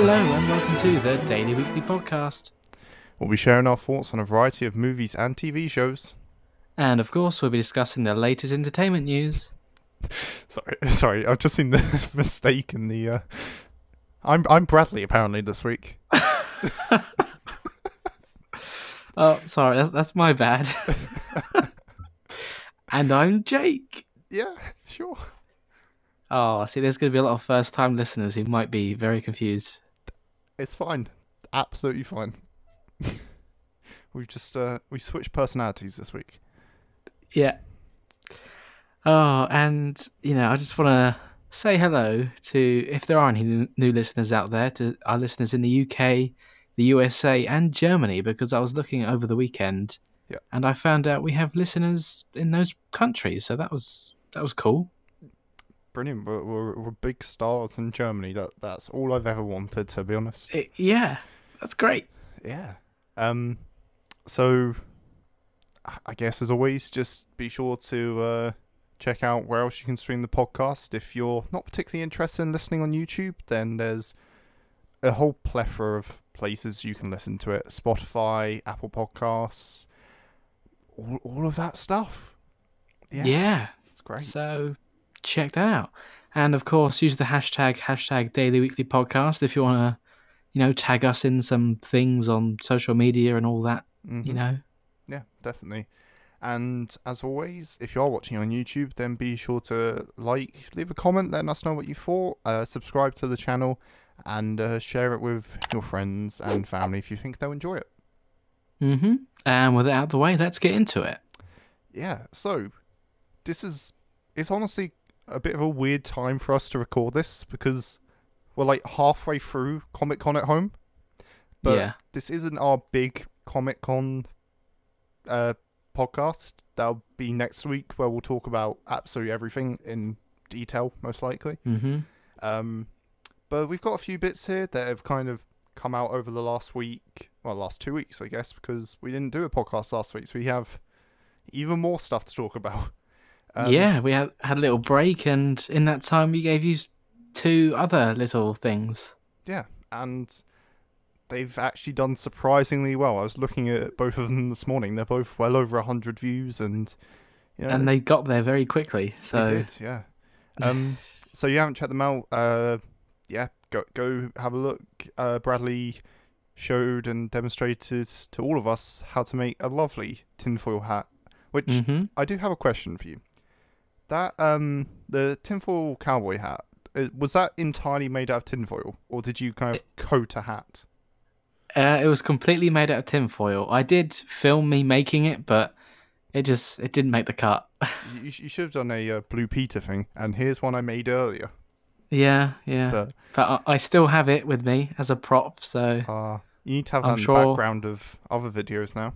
Hello and welcome to the Daily Weekly Podcast. We'll be sharing our thoughts on a variety of movies and TV shows. And of course we'll be discussing the latest entertainment news. Sorry, I've just seen the mistake in the... I'm Bradley apparently this week. Oh, sorry, that's my bad. And I'm Jake. Yeah, sure. Oh, see, there's going to be a lot of first-time listeners who might be very confused. It's fine. Absolutely fine. We've just, we switched personalities this week. Yeah. Oh, and, you know, I just want to say hello to, if there are any new listeners out there, to our listeners in the UK, the USA, and Germany, because I was looking over the weekend, yeah, and I found out we have listeners in those countries, so that was cool. Brilliant. We're big stars in Germany. That's all I've ever wanted, to be honest. Yeah, that's great. Yeah. So I guess as always, just be sure to check out where else you can stream the podcast. If you're not particularly interested in listening on YouTube, then there's a whole plethora of places you can listen to it. Spotify, Apple Podcasts, all of that stuff. Yeah, it's great. So check that out, and of course use the hashtag Daily Weekly Podcast if you want to, you know, tag us in some things on social media and all that. You know, yeah, definitely. And as always, if you are watching on YouTube, then be sure to leave a comment letting us know what you thought, subscribe to the channel, and share it with your friends and family if you think they'll enjoy it. And with it out of the way, let's get into it. Yeah, so it's honestly a bit of a weird time for us to record this because we're like halfway through Comic-Con at home, but yeah, this isn't our big Comic-Con podcast. That'll be next week, where we'll talk about absolutely everything in detail, most likely. But we've got a few bits here that have kind of come out over the last week, well, last 2 weeks, I guess, because we didn't do a podcast last week, so we have even more stuff to talk about. Yeah, we had a little break, and in that time we gave you two other little things. Yeah, and they've actually done surprisingly well. I was looking at both of them this morning. They're both well over 100 views, and you know, and they got there very quickly. So they did, yeah. So you haven't checked them out? Yeah, go have a look. Bradley showed and demonstrated to all of us how to make a lovely tinfoil hat. Which I do have a question for you. That the tinfoil cowboy hat, was that entirely made out of tinfoil, or did you kind of coat a hat? It was completely made out of tinfoil. I did film me making it, but it didn't make the cut. you should have done a Blue Peter thing. And here's one I made earlier. Yeah. But I still have it with me as a prop, so you need to have that in the background of other videos now.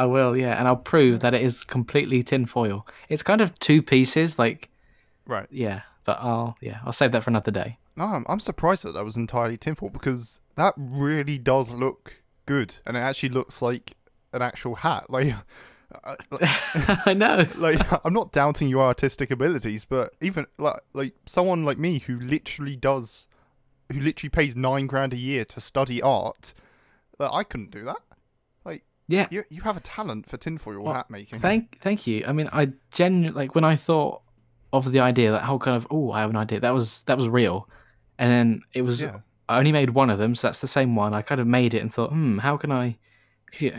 I will, yeah, and I'll prove that it is completely tinfoil. It's kind of two pieces, like, right? Yeah, but I'll save that for another day. No, I'm surprised that was entirely tinfoil, because that really does look good, and it actually looks like an actual hat. I know. Like, I'm not doubting your artistic abilities, but even like someone like me who literally pays £9 grand a year to study art, I couldn't do that. Yeah, you have a talent for tinfoil hat making. Thank you. I mean, I genuinely, like, when I thought of the idea, that whole kind of I have an idea, that was real, and then it was. Yeah. I only made one of them, so that's the same one. I kind of made it and thought, how can I get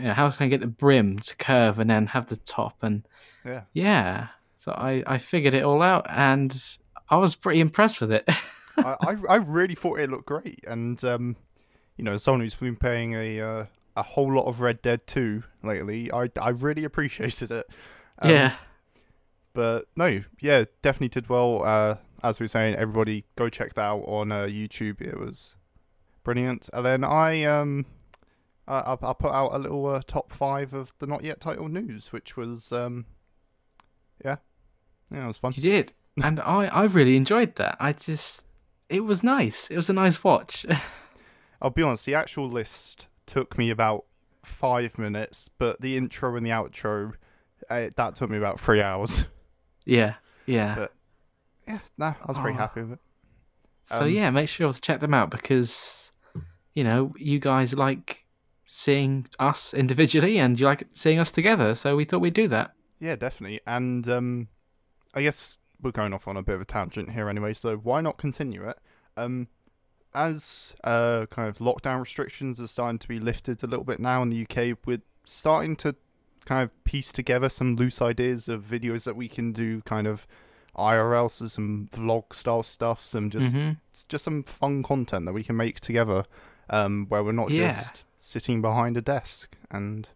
the brim to curve and then have the top, and yeah. So I figured it all out, and I was pretty impressed with it. I really thought it looked great, and you know, someone who's been paying a whole lot of Red Dead 2 lately, I really appreciated it. Yeah. But no, yeah, definitely did well. As we were saying, everybody go check that out on YouTube. It was brilliant. And then I put out a little top 5 of the not yet titled news, which was yeah, it was fun. You did, and I really enjoyed that. It was nice. It was a nice watch. I'll be honest, the actual list took me about 5 minutes, but the intro and the outro, that took me about 3 hours. Yeah. But yeah, I was pretty happy with it. So yeah, make sure to check them out, because you know, you guys like seeing us individually and you like seeing us together, so we thought we'd do that. Yeah, definitely. And I guess we're going off on a bit of a tangent here anyway, so why not continue it? As kind of lockdown restrictions are starting to be lifted a little bit now in the UK, we're starting to kind of piece together some loose ideas of videos that we can do, kind of IRL, so some vlog style stuff, some just some fun content that we can make together, where we're not just sitting behind a desk and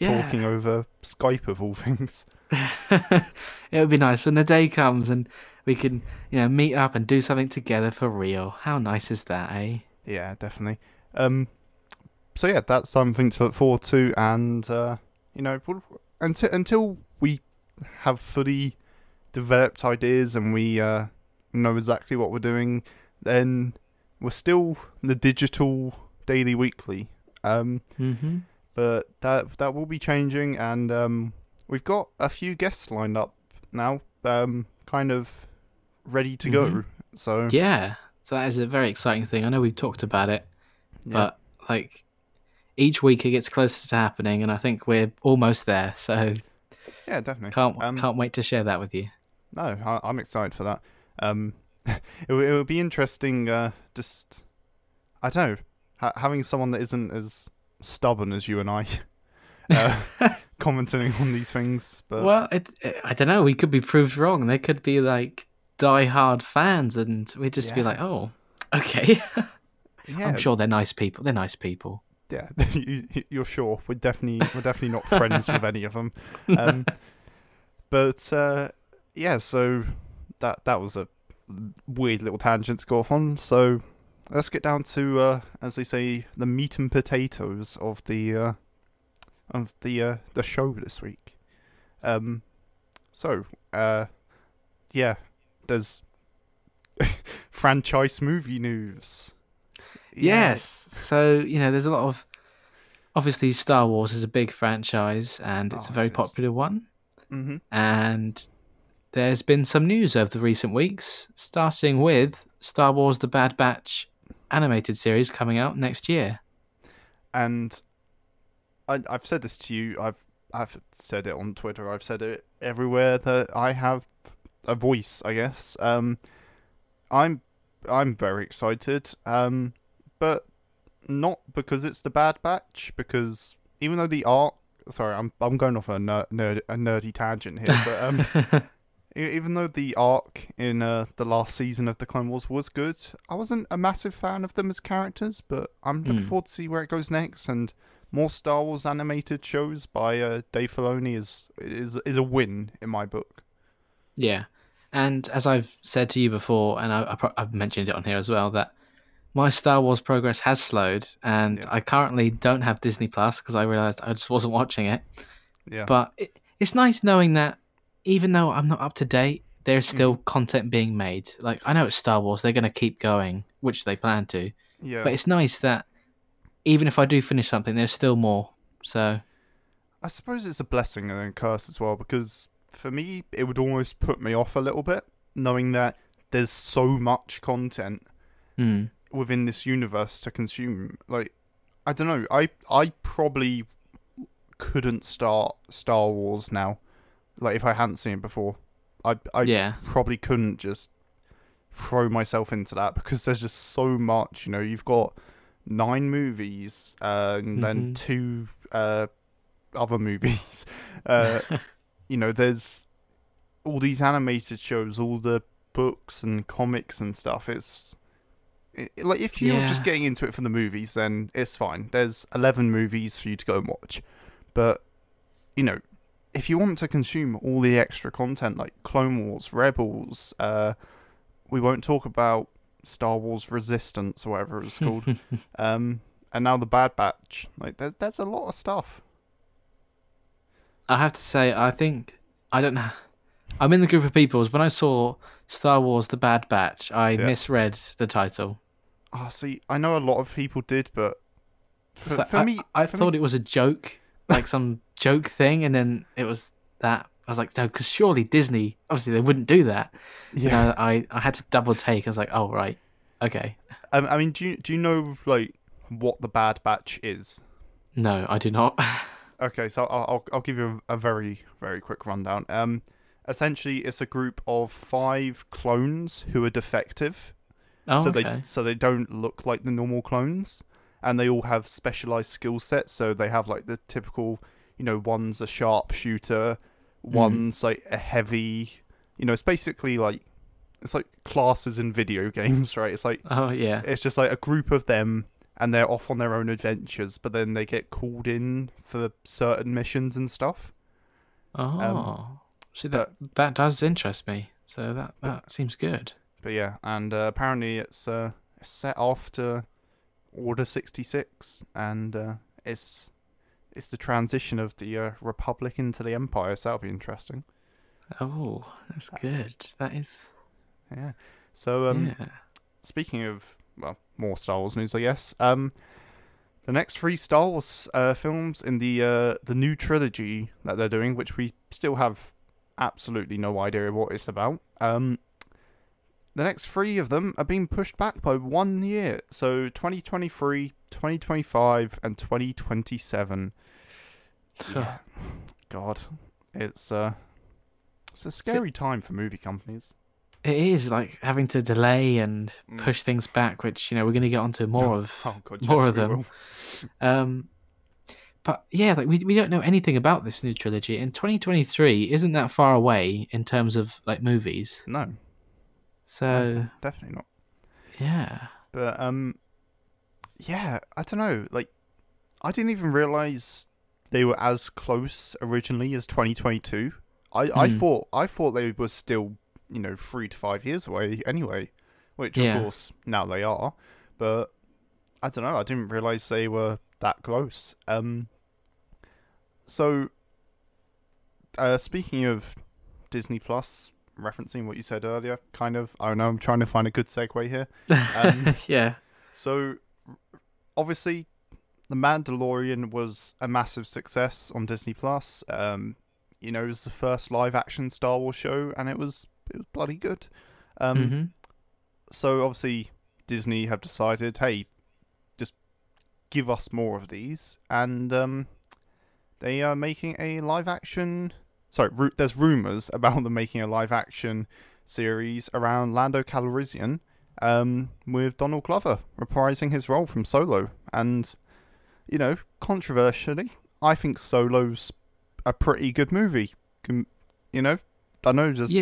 talking over Skype of all things. It would be nice when the day comes and we can, you know, meet up and do something together for real. How nice is that, eh? Yeah, definitely. So yeah, that's something to look forward to, and you know, until we have fully developed ideas and we know exactly what we're doing, then we're still the digital Daily Weekly. But that will be changing, and we've got a few guests lined up now, kind of ready to go. So yeah, so that is a very exciting thing. I know we've talked about it, but like each week it gets closer to happening, and I think we're almost there. So yeah, definitely can't wait to share that with you. No, I'm excited for that. It will be interesting. Just I don't know, having someone that isn't as stubborn as you and I. Commenting on these things, but well, I don't know. We could be proved wrong. They could be like die-hard fans, and we'd just be like, "Oh, okay." I'm sure they're nice people. They're nice people. Yeah, you're sure? We're definitely not friends with any of them. But yeah, so that was a weird little tangent to go off on. So let's get down to, as they say, the meat and potatoes of the show this week. Yeah, there's franchise movie news. Yes, so you know, there's a lot of, obviously Star Wars is a big franchise and it's a very popular one, and there's been some news over the recent weeks, starting with Star Wars: The Bad Batch animated series coming out next year. And I've said this to you, I've said it on Twitter, I've said it everywhere that I have a voice, I guess. I'm very excited, but not because it's the Bad Batch, because even though the art, sorry, I'm going off a nerdy tangent here, but even though the arc in the last season of The Clone Wars was good, I wasn't a massive fan of them as characters, but I'm looking forward to see where it goes next, and more Star Wars animated shows by Dave Filoni is a win in my book. Yeah, and as I've said to you before, and I've mentioned it on here as well, that my Star Wars progress has slowed, and I currently don't have Disney Plus because I realised I just wasn't watching it. Yeah, but it's nice knowing that even though I'm not up to date, there's still content being made. Like, I know it's Star Wars; they're going to keep going, which they plan to. Yeah, but it's nice that even if I do finish something, there's still more. So I suppose it's a blessing and a curse as well, because for me, it would almost put me off a little bit, knowing that there's so much content within this universe to consume. Like, I don't know, I probably couldn't start Star Wars now. Like, if I hadn't seen it before, I probably couldn't just throw myself into that, because there's just so much. You know, you've got 9 movies, and then 2 other movies. You know, there's all these animated shows, all the books and comics and stuff. Like, if you're just getting into it for the movies, then it's fine. There's 11 movies for you to go and watch. But, you know, if you want to consume all the extra content, like Clone Wars, Rebels, we won't talk about Star Wars Resistance or whatever it was called, and now the Bad Batch. Like, that's a lot of stuff. I have to say, I think, I don't know, I'm in the group of peoples. When I saw Star Wars: The Bad Batch, I misread the title. Oh, see, I know a lot of people did, but for me, I thought it was a joke, like some joke thing, and then it was that. I was like, no, because surely Disney, obviously they wouldn't do that. Yeah. You know, I had to double take. I was like, oh, right, okay. I mean, do you know, like, what the Bad Batch is? No, I do not. Okay, so I'll give you a very, very quick rundown. Essentially, it's a group of 5 clones who are defective. Oh, so okay. So they don't look like the normal clones, and they all have specialized skill sets. So they have like the typical, one's a sharpshooter, one's like a heavy. It's basically like classes in video games, right? It's like it's just like a group of them. And they're off on their own adventures, but then they get called in for certain missions and stuff. Oh, see, that does interest me. So that seems good. But yeah, and apparently it's set after Order 66, and it's the transition of the Republic into the Empire. So that'll be interesting. Oh, that's good. That is. Yeah. So speaking of. Well, more Star Wars news, I guess. The next 3 Star Wars films in the new trilogy that they're doing, which we still have absolutely no idea what it's about. The next 3 of them are being pushed back by 1 year, so 2023, 2025, and 2027. Yeah. God, it's a scary time for movie companies. It is, like, having to delay and push things back, which, we're going to get onto more of them. But, yeah, like, we don't know anything about this new trilogy, and 2023 isn't that far away in terms of, like, movies. No. So... No, definitely not. Yeah. But, yeah, I don't know. Like, I didn't even realise they were as close originally as 2022. I thought they were still... 3 to 5 years away anyway, which of course now they are, but I don't know, I didn't realise they were that close. So speaking of Disney Plus, referencing what you said earlier, kind of, I don't know, I'm trying to find a good segue here. Yeah. So obviously The Mandalorian was a massive success on Disney Plus. It was the first live action Star Wars show, and it was bloody good. So obviously Disney have decided, hey, just give us more of these, and they are making a live action. Sorry, there's rumours about them making a live action series around Lando Calrissian, with Donald Glover reprising his role from Solo, and controversially, I think Solo's a pretty good movie. I know just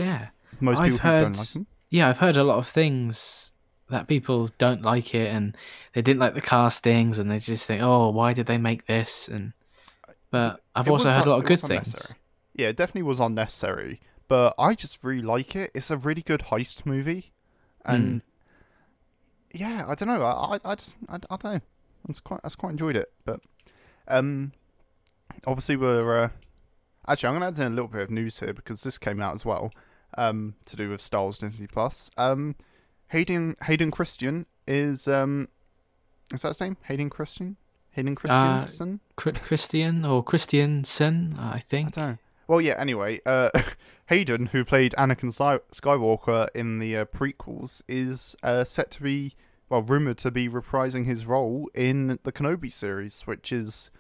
most people don't like them. Yeah, I've heard a lot of things that people don't like it, and they didn't like the castings, and they just think, oh, why did they make this? And but I've also heard a lot of good things. Yeah, it definitely was unnecessary, but I just really like it. It's a really good heist movie, and yeah, I don't know. I don't know. I just quite enjoyed it, but obviously we're. Actually, I'm going to add in a little bit of news here, because this came out as well, to do with Star Wars Disney Plus. Hayden Christensen is that his name? Hayden Christensen? Hayden Christensen? Christian or Christiansen, I think. I don't know. Well, yeah, anyway, Hayden, who played Anakin Skywalker in the prequels, is set to be, well, rumoured to be reprising his role in the Kenobi series, which is...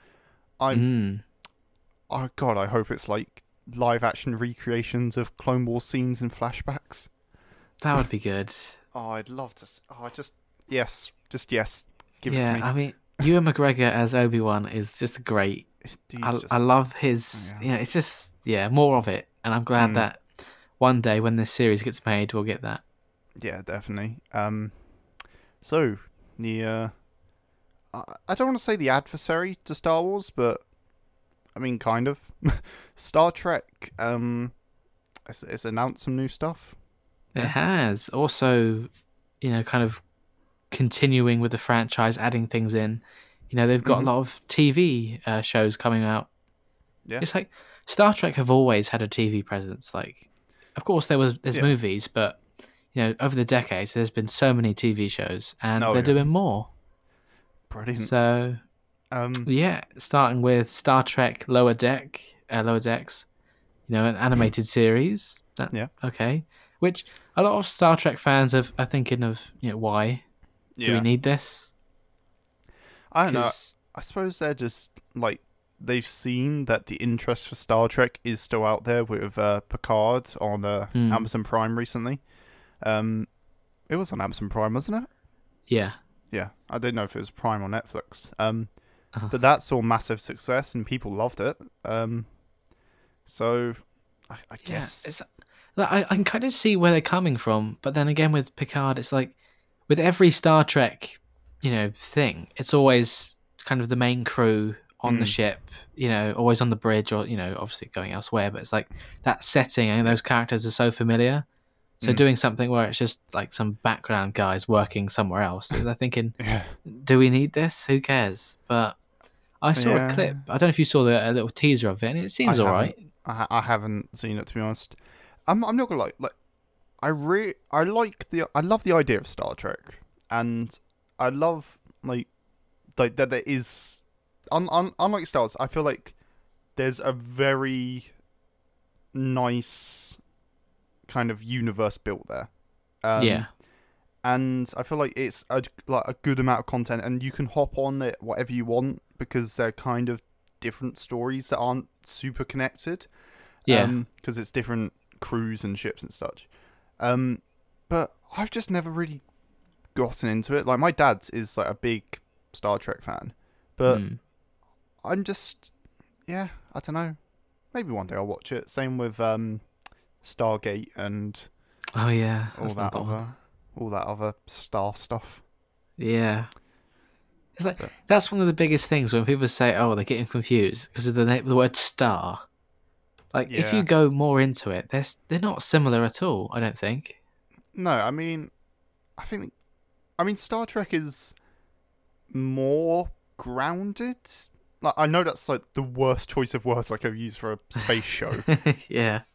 Oh god, I hope it's like live action recreations of Clone Wars scenes and flashbacks. That would be good. Oh, I'd love to. Oh, just yes. Give it to me. Yeah, I mean, Ewan McGregor as Obi-Wan is just great. I love his. Yeah. It's just more of it, and I'm glad that one day when this series gets made, we'll get that. Yeah, definitely. So the I don't want to say the adversary to Star Wars, but. I mean, kind of. Star Trek, it's announced some new stuff. It has. Also, kind of continuing with the franchise, adding things in. They've got a lot of TV shows coming out. Yeah. It's like, Star Trek have always had a TV presence. Like, of course, there's movies, but, over the decades, there's been so many TV shows, and they're doing more. Brilliant. So... starting with Star Trek: Lower Decks, an animated series. Okay. Which a lot of Star Trek fans are thinking of, why do we need this? I don't know. I suppose they're just like, they've seen that the interest for Star Trek is still out there with Picard on Amazon Prime recently. It was on Amazon Prime, wasn't it? Yeah. Yeah. I don't know if it was Prime or Netflix. But that saw massive success and people loved it. So I guess it's, like, I can kind of see where they're coming from, but then again with Picard, it's like with every Star Trek, you know, thing, it's always kind of the main crew on the ship, you know, always on the bridge, or, you know, obviously going elsewhere, but it's like that setting and those characters are so familiar. So doing something where it's just like some background guys working somewhere else, they're thinking, do we need this? Who cares? But I saw a clip. I don't know if you saw a little teaser of it, and it seems all right. I haven't seen it, to be honest. I'm not gonna lie. Like, I love the idea of Star Trek, and I love like that there is, unlike Star Wars, I feel like there's a very nice kind of universe built there. And I feel like it's a good amount of content, and you can hop on it whatever you want because they're kind of different stories that aren't super connected. Because it's different crews and ships and such. But I've just never really gotten into it. Like, my dad is like a big Star Trek fan, but I'm just, I don't know. Maybe one day I'll watch it. Same with Stargate and all that other star stuff. Yeah. It's like, that's one of the biggest things when people say, oh, they're getting confused because of the word star. Like, if you go more into it, they're not similar at all, I don't think. No, I mean Star Trek is more grounded. Like, I know that's like the worst choice of words I could use for a space show.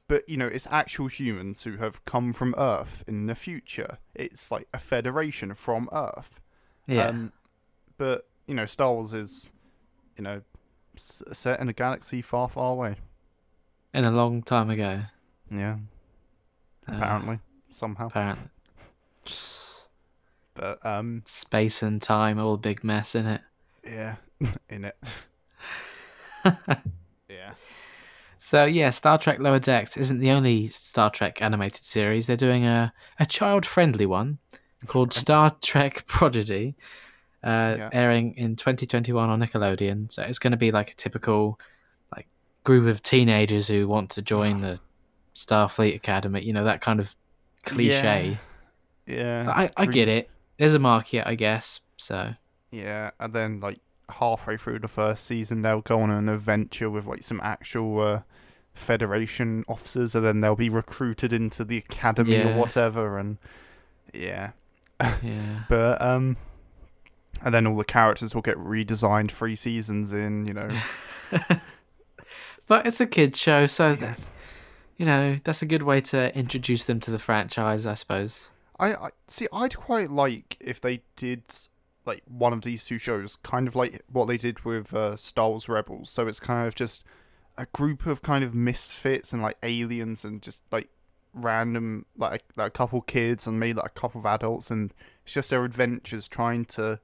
But, you know, it's actual humans who have come from Earth in the future. It's like a federation from Earth. But, you know, Star Wars is, you know, set in a galaxy far, far away. And a long time ago. Yeah. Apparently. Somehow. Apparently. But, space and time, all a big mess, innit? Yeah. Innit. Yeah. So, yeah, Star Trek Lower Decks isn't the only Star Trek animated series. They're doing a child-friendly one called Star Trek Prodigy. Airing in 2021 on Nickelodeon, so it's going to be like a typical like group of teenagers who want to join the Starfleet Academy, you know, that kind of cliche. I get it, there's a market, I guess. So and then like halfway through the first season they'll go on an adventure with like some actual Federation officers, and then they'll be recruited into the academy or whatever, and but and then all the characters will get redesigned 3 seasons in, you know. But it's a kid's show, so, that, you know, that's a good way to introduce them to the franchise, I suppose. I see, I'd quite like if they did, like, one of these two shows, kind of like what they did with Star Wars Rebels. So it's kind of just a group of kind of misfits and, like, aliens and just, like, random, like a couple kids and maybe, like, a couple of adults. And it's just their adventures trying to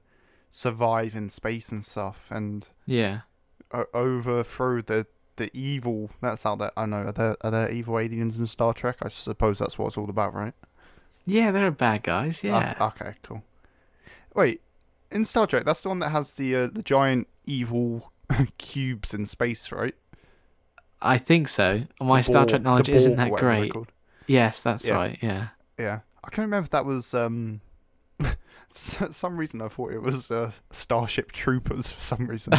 survive in space and stuff, and overthrow the evil that's out there. I know, are there evil aliens in Star Trek? I suppose that's what it's all about, right? Yeah, they're bad guys. Okay, cool. Wait, in Star Trek, that's the one that has the giant evil cubes in space, right? I think so. My Star Trek knowledge isn't that great. Yes, that's right. Yeah. I can't remember if that was for some reason I thought it was Starship Troopers for some reason.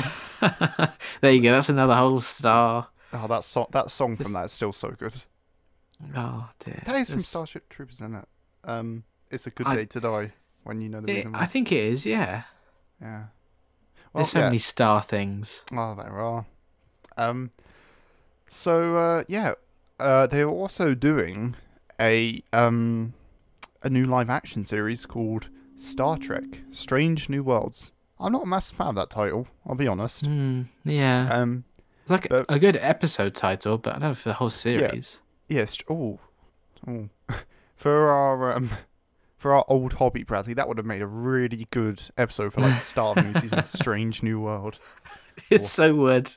There you go, that's another whole star. Oh, that song from that is still so good. Oh dear. That is from Starship Troopers, isn't it? It's a good day to die when you know the reason why. I think it is, yeah. Well, there's so many star things. Oh, there are. They were also doing a new live action series called Star Trek: Strange New Worlds. I'm not a massive fan of that title, I'll be honest. It's like a good episode title, but I don't know for the whole series. For our for our old hobby, Bradley, that would have made a really good episode for like Star Wars season of Strange New World. It's so weird.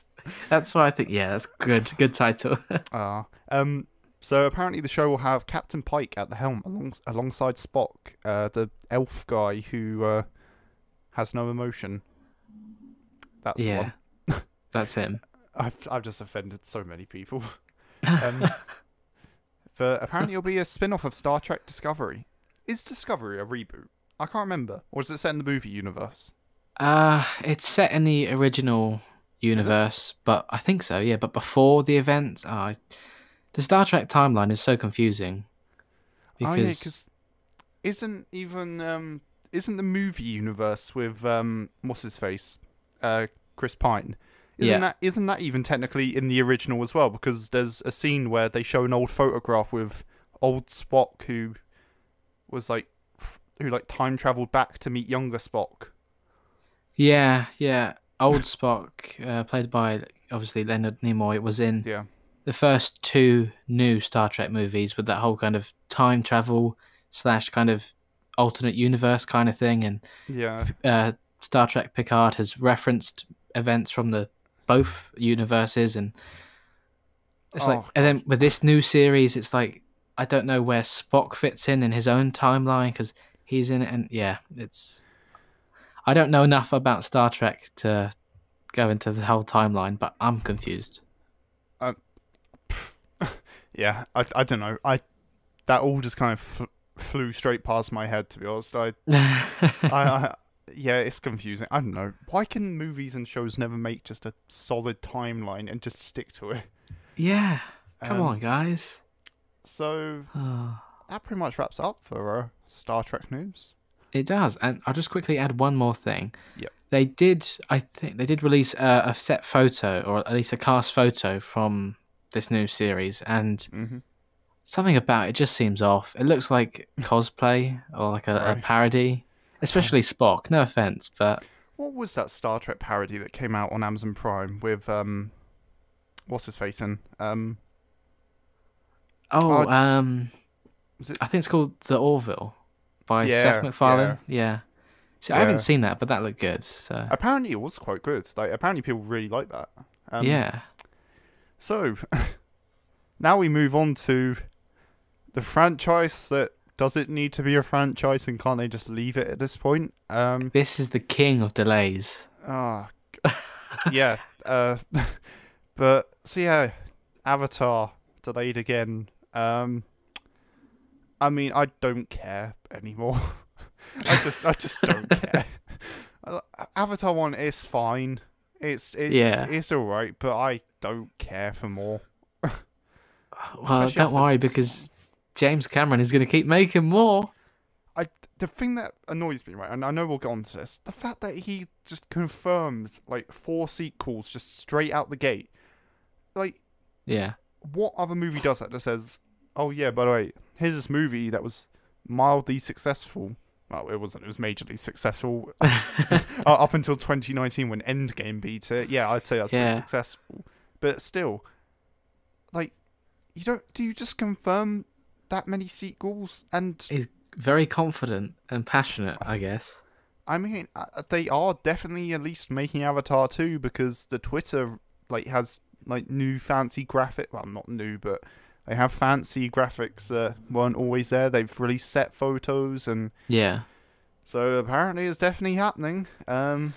That's why I think, yeah, that's good. Good title. So apparently the show will have Captain Pike at the helm alongside Spock, the elf guy who has no emotion. That's yeah, the one. That's him. I've just offended so many people. But apparently it'll be a spin-off of Star Trek Discovery. Is Discovery a reboot? I can't remember. Or is it set in the movie universe? It's set in the original universe, but I think so, yeah. But before the event, the Star Trek timeline is so confusing. Because... oh yeah, because isn't the movie universe with what's his face, Chris Pine? Isn't that even technically in the original as well? Because there's a scene where they show an old photograph with old Spock who was like time traveled back to meet younger Spock. Yeah, yeah. Old Spock, played by obviously Leonard Nimoy, was in the first two new Star Trek movies with that whole kind of time travel / kind of alternate universe kind of thing, and Star Trek Picard has referenced events from the both universes, and it's and then with this new series, it's like I don't know where Spock fits in his own timeline because he's in it, and yeah, it's. I don't know enough about Star Trek to go into the whole timeline, but I'm confused. Yeah, I don't know. That all just kind of flew straight past my head, to be honest. Yeah, it's confusing. I don't know. Why can movies and shows never make just a solid timeline and just stick to it? Yeah, come on, guys. So that pretty much wraps up for Star Trek news. It does, and I'll just quickly add one more thing. Yep. They did, I think, they did release a set photo, or at least a cast photo from this new series, and something about it just seems off. It looks like cosplay, or like a parody, especially Spock, no offence, but... What was that Star Trek parody that came out on Amazon Prime with, what's-his-face in? I think it's called The Orville. By Seth MacFarlane, See, I haven't seen that, but that looked good. So apparently, it was quite good. Like, apparently, people really like that. So now we move on to the franchise that does it need to be a franchise, and can't they just leave it at this point? This is the king of delays. Yeah. But so yeah, Avatar delayed again. I mean, I don't care anymore. I just don't care. Avatar 1 is fine. It's all right, but I don't care for more. Well, don't worry, because James Cameron is going to keep making more. The thing that annoys me, right, and I know we'll get on to this, the fact that he just confirms like 4 sequels just straight out the gate. Like, yeah, what other movie does that says, oh yeah, by the way, here's this movie that was mildly successful. Well, it wasn't. It was majorly successful up until 2019 when Endgame beat it. Yeah, I'd say that's pretty successful. But still, like, you don't. Do you just confirm that many sequels? And he's very confident and passionate, I guess. I mean, they are definitely at least making Avatar 2 because the Twitter has new fancy graphic. Well, not new, but. They have fancy graphics that weren't always there. They've released set photos and... yeah. So apparently it's definitely happening. So,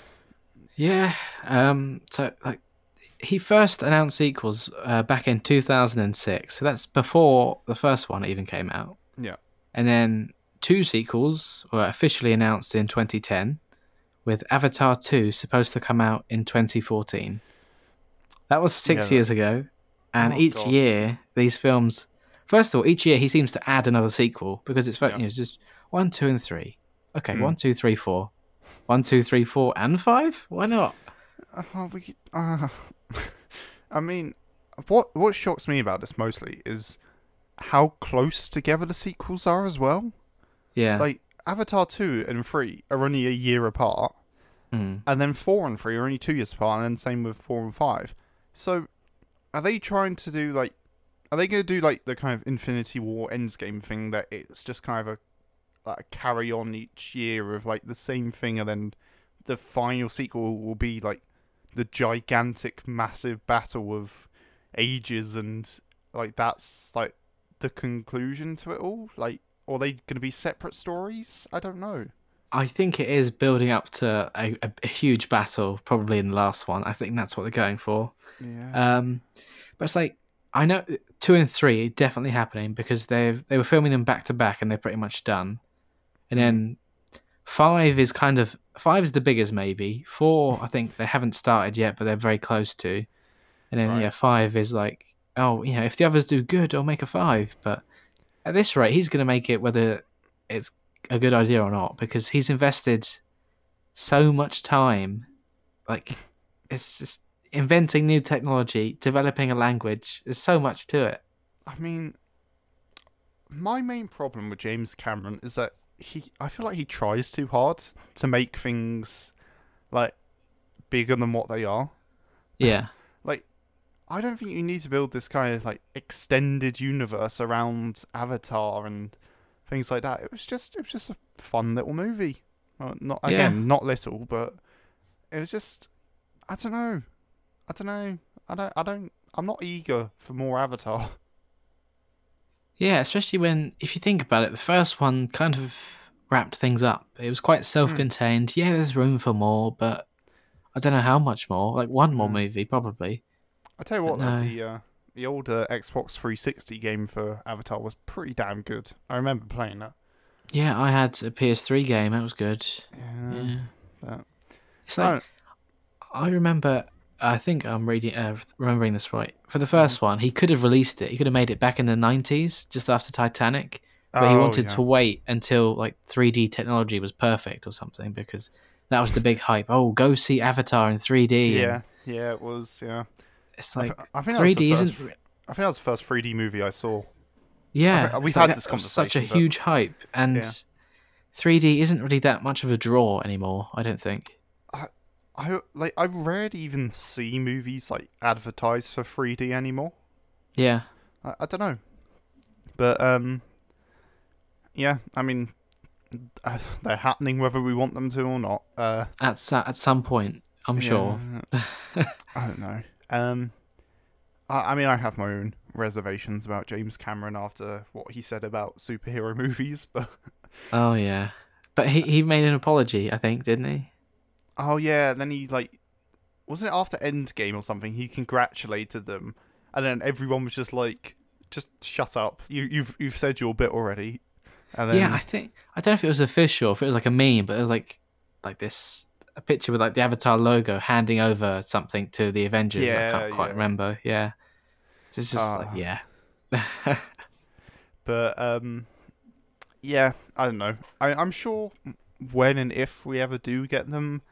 he first announced sequels back in 2006. So that's before the first one even came out. Yeah. And then 2 sequels were officially announced in 2010, with Avatar 2 supposed to come out in 2014. That was 6 years ago. And year, these films... First of all, each year he seems to add another sequel because it's it's just 1, 2, and 3. Okay, 1, 2, 3, 4. 1, 2, 3, 4, and 5? Why not? I mean, what shocks me about this mostly is how close together the sequels are as well. Yeah. Like, Avatar 2 and 3 are only a year apart. And then 4 and 3 are only 2 years apart, and then same with 4 and 5. So... are they trying to do, are they going to do, the kind of Infinity War Endgame thing that it's just kind of like a carry on each year of like the same thing, and then the final sequel will be like the gigantic massive battle of ages, and like that's like the conclusion to it all. Like, are they going to be separate stories? I don't know. I think it is building up to a huge battle, probably in the last one. I think that's what they're going for. Yeah. But it's like, I know 2 and 3 definitely happening because they were filming them back to back and they're pretty much done. And then 5 is kind of, 5 is the biggest maybe. 4, I think they haven't started yet, but they're very close to. And then yeah, 5 is like, oh, you know, if the others do good, I'll make a 5. But at this rate, he's going to make it whether it's a good idea or not, because he's invested so much time. Like, it's just inventing new technology, developing a language. There's so much to it. I mean, my main problem with James Cameron is that I feel like he tries too hard to make things like bigger than what they are. Yeah. Like, I don't think you need to build this kind of like extended universe around Avatar and things like that. It was just a fun little movie. Well, not again, yeah, not little, but it was just, I'm not eager for more Avatar. Yeah, especially when, if you think about it, the first one kind of wrapped things up. It was quite self-contained. Yeah, there's room for more, but I don't know how much more. Like one more movie, probably. I tell you what, though, the older Xbox 360 game for Avatar was pretty damn good. I remember playing that. Yeah, I had a PS3 game. That was good. Yeah. But it's like, I remember, I think I'm remembering this right. For the first one, he could have released it. He could have made it back in the 90s, just after Titanic. But he wanted to wait until like 3D technology was perfect or something, because that was the big hype. Oh, go see Avatar in 3D. Yeah, yeah, it was, yeah. It's like, I think 3D isn't. I think that was the first 3D movie I saw. Yeah, we've had this conversation. Such a huge hype, and 3D isn't really that much of a draw anymore. I don't think. I rarely even see movies like advertised for 3D anymore. Yeah. I don't know, but yeah. I mean, they're happening whether we want them to or not. At some point, I'm sure. I don't know. I mean, I have my own reservations about James Cameron after what he said about superhero movies, but oh yeah, but he made an apology, I think, didn't he? Oh yeah, then he like, wasn't it after Endgame or something? He congratulated them, and then everyone was just like, "Just shut up! You've said your bit already." And then, yeah, I don't know if it was official, if it was like a meme, but it was like this. A picture with like the Avatar logo handing over something to the Avengers. Yeah, I can't quite remember. Yeah, so it's just like, yeah. But yeah, I don't know. I'm sure when and if we ever do get them,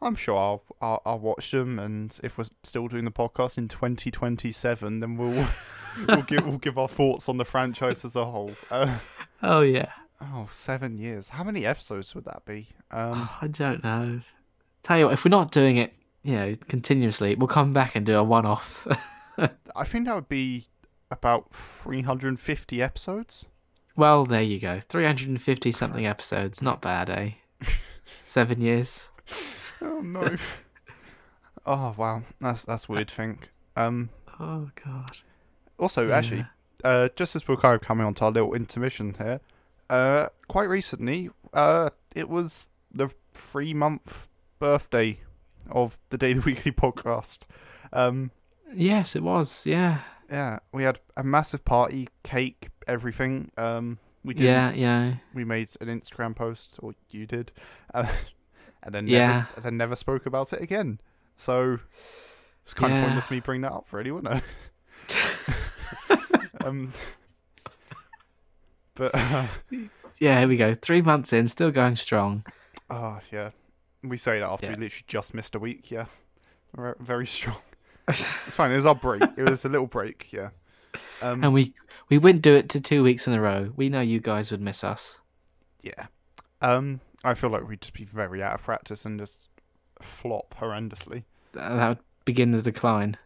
I'm sure I'll watch them. And if we're still doing the podcast in 2027, then we'll we'll give our thoughts on the franchise as a whole. Oh yeah. Oh, 7 years. How many episodes would that be? I don't know. Tell you what, if we're not doing it, you know, continuously, we'll come back and do a one-off. I think that would be about 350 episodes. Well, there you go. 350-something episodes. Not bad, eh? 7 years. Oh, no. Oh, wow. That's weird, think. Oh, God. Also, actually, just as we're kind of coming on to our little intermission here, quite recently, it was the 3-month birthday of the Daily Weekly Podcast. Yes, it was. Yeah. Yeah, we had a massive party, cake, everything. We did. Yeah, yeah. We made an Instagram post, or you did, and then never spoke about it again. So it's kind of pointless me bring that up, really, wouldn't it? But yeah, here we go. 3 months in, still going strong. Oh yeah, we say that after we literally just missed a week. Yeah, very strong. It's fine. It was our break. It was a little break. Yeah. And we wouldn't do it to 2 weeks in a row. We know you guys would miss us. Yeah. I feel like we'd just be very out of practice and just flop horrendously. That would begin the decline.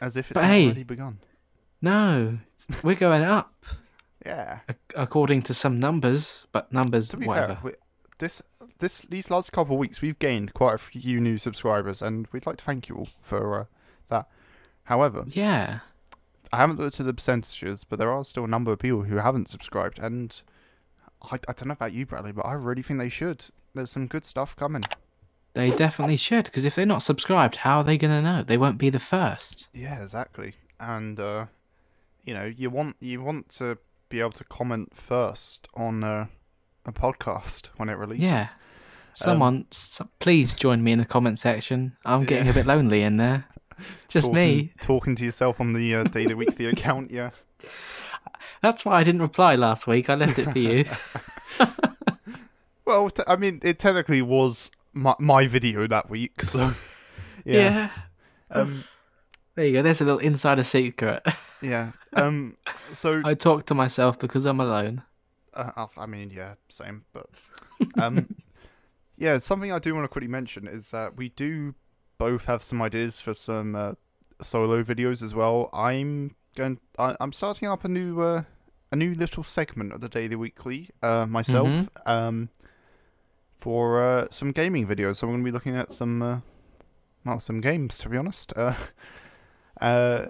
As if it's already begun. No, we're going up. Yeah. According to some numbers, but numbers, to be whatever. Fair, these last couple of weeks, we've gained quite a few new subscribers, and we'd like to thank you all for that. However, yeah, I haven't looked at the percentages, but there are still a number of people who haven't subscribed, and I don't know about you, Bradley, but I really think they should. There's some good stuff coming. They definitely should, because if they're not subscribed, how are they going to know? They won't be the first. Yeah, exactly. And, you know, you want to be able to comment first on a podcast when it releases. Yeah. Someone, please join me in the comment section. I'm getting a bit lonely in there. Just me. Talking to yourself on the Daily Weekly account, yeah. That's why I didn't reply last week. I left it for you. Well, I mean, it technically was my video that week, so yeah. There you go. There's a little insider secret. Yeah. So I talk to myself because I'm alone. I mean, yeah, same. But yeah, something I do want to quickly mention is that we do both have some ideas for some solo videos as well. I'm starting up a new little segment of the Daily Weekly myself. Mm-hmm. For some gaming videos, so I'm going to be looking at some games, to be honest. I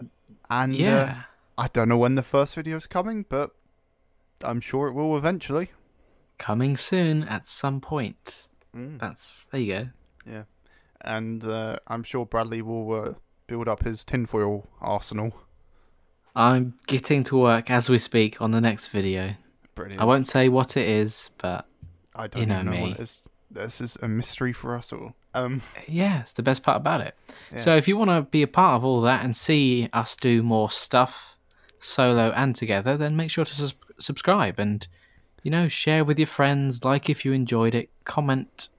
don't know when the first video is coming, but I'm sure it will eventually. Coming soon at some point. Mm. There you go. Yeah, and I'm sure Bradley will build up his tinfoil arsenal. I'm getting to work as we speak on the next video. Brilliant. I won't say what it is, but I don't know what it is. This is a mystery for us all. Yeah, it's the best part about it. Yeah. So if you want to be a part of all that and see us do more stuff, solo and together, then make sure to subscribe and, you know, share with your friends, like if you enjoyed it, comment,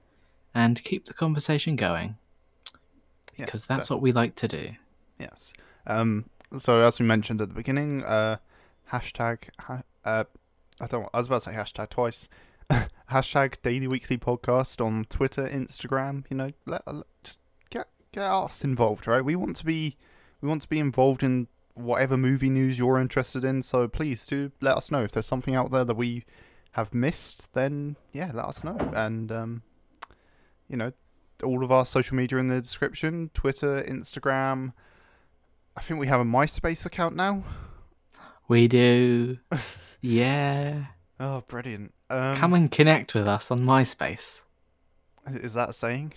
and keep the conversation going. Because yes, that's what we like to do. Yes. So as we mentioned at the beginning, I was about to say hashtag twice. Hashtag Daily Weekly Podcast on Twitter, Instagram. You know, just get us involved, right? We want to be involved in whatever movie news you're interested in. So please do let us know if there's something out there that we have missed. Then yeah, let us know. And you know, all of our social media in the description: Twitter, Instagram. I think we have a MySpace account now. We do. Yeah. Oh, brilliant. Come and connect with us on MySpace. Is that a saying?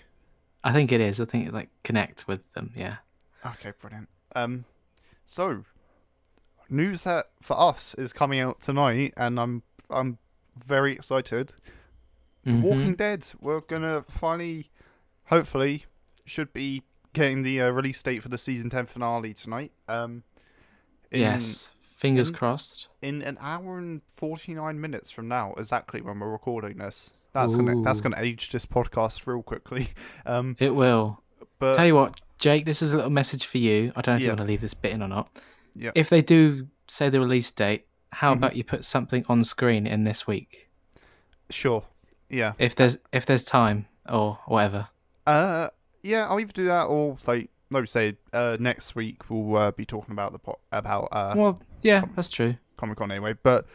I think it is. I think like connect with them, yeah. Okay, brilliant. So news that for us is coming out tonight, and I'm very excited. Mm-hmm. The Walking Dead, we're gonna finally, hopefully, should be getting the release date for the season 10 finale tonight. Yes. Fingers crossed. In an hour and 49 minutes from now, exactly when we're recording this, that's gonna age this podcast real quickly. It will. But tell you what, Jake, this is a little message for you. I don't know if you want to leave this bit in or not. Yeah. If they do say the release date, how about you put something on screen in this week? Sure. Yeah. If there's time or whatever. Yeah, I'll either do that or like. Like we say, next week we'll be talking about well, yeah, that's true. Comic-Con anyway, but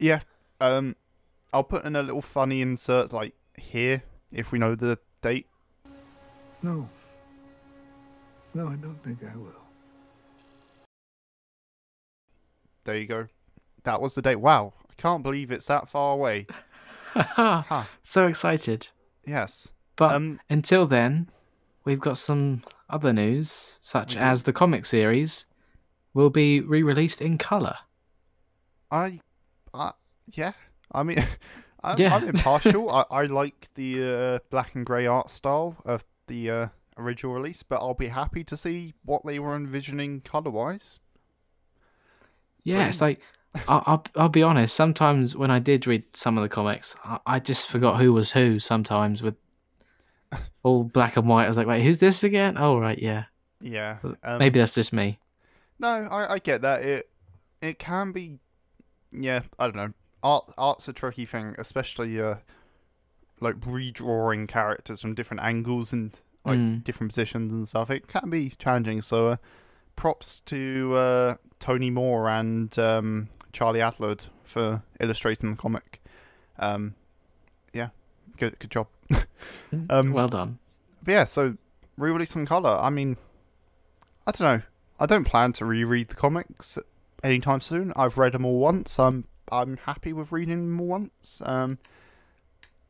yeah, I'll put in a little funny insert like here if we know the date. No, I don't think I will. There you go. That was the date. Wow, I can't believe it's that far away. Huh. So excited. Yes, but until then, we've got some other news, such as the comic series, will be re-released in colour. I'm impartial. I like the black and grey art style of the original release, but I'll be happy to see what they were envisioning colour-wise. Yeah, it's like, I'll be honest, sometimes when I did read some of the comics, I just forgot who was who sometimes with all black and white. I was like, wait, who's this again? Oh, right, yeah. Yeah. Maybe that's just me. No, I get that. It can be, yeah, I don't know. Art's a tricky thing, especially like redrawing characters from different angles and like different positions and stuff. It can be challenging, so props to Tony Moore and Charlie Adlard for illustrating the comic. Yeah, good job. Well done. But yeah, so re-release in colour. I mean, I don't know. I don't plan to reread the comics anytime soon. I've read them all once. I'm happy with reading them all once.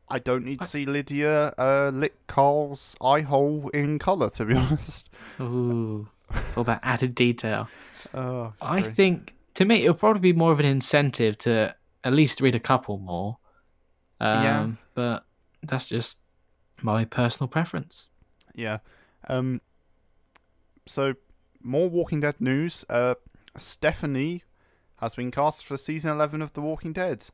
I don't need to see Lydia lick Carl's eye hole in colour, to be honest. Ooh, all that added detail. Oh, I think, to me, it'll probably be more of an incentive to at least read a couple more. Yeah. But that's just my personal preference. Yeah. So, more Walking Dead news. Stephanie has been cast for season 11 of The Walking Dead.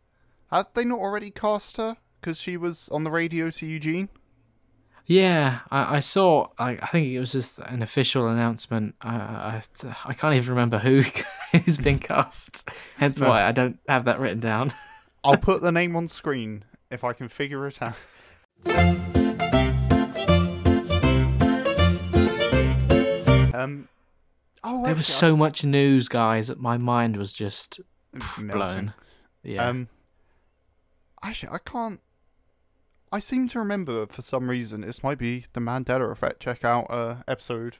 Had they not already cast her? Because she was on the radio to Eugene? Yeah, I saw, I think it was just an official announcement. I can't even remember who's been cast. Hence why I don't have that written down. I'll put the name on screen if I can figure it out. There was so much news, guys, that my mind was just blown. Yeah. Actually, I can't. I seem to remember for some reason, this might be the Mandela effect. Check out episode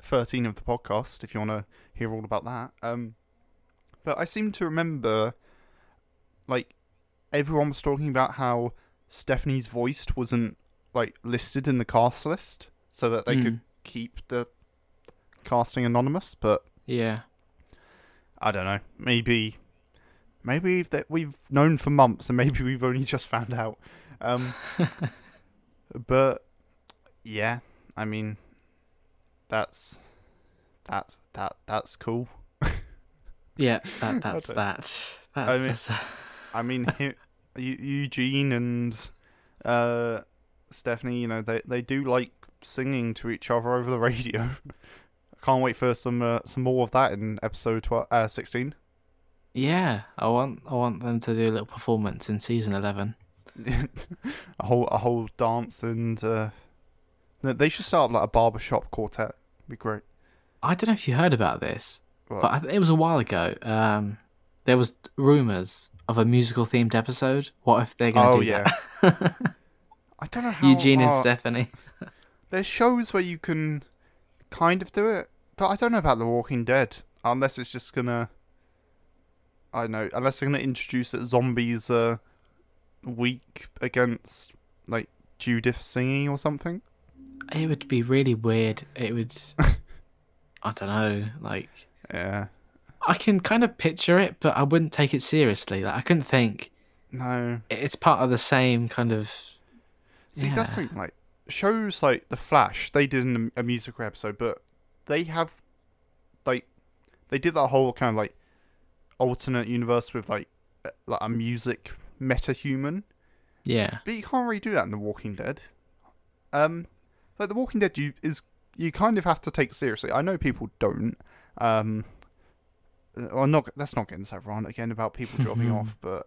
13 of the podcast if you want to hear all about that. But I seem to remember, like, everyone was talking about how Stephanie's voice wasn't, like, listed in the cast list so that they could keep the casting anonymous, but yeah, I don't know. Maybe that we've known for months and maybe we've only just found out. But yeah, I mean, that's cool. Yeah, Eugene and Stephanie, you know, they do like singing to each other over the radio. I can't wait for some more of that in episode 16. Yeah, I want them to do a little performance in season 11. a whole dance, and they should start up like a barbershop quartet. It'd be great. I don't know if you heard about this, but it was a while ago. There was rumors of a musical themed episode. What if they're going to do that? I don't know how Eugene and Stephanie. There's shows where you can kind of do it, but I don't know about The Walking Dead unless it's just gonna. I know, unless they're going to introduce that zombies are weak against, like, Judith singing or something. It would be really weird. It would, I don't know, like, yeah. I can kind of picture it, but I wouldn't take it seriously. Like, I couldn't think. No. It's part of the same kind of, see, that's the thing, like, shows like The Flash, they did a musical episode, but they have, like, they did that whole kind of, like, alternate universe with like a music meta-human. Yeah. But you can't really do that in The Walking Dead. Like The Walking Dead you kind of have to take seriously. I know people don't. Let's not get into that rant again about people dropping off, but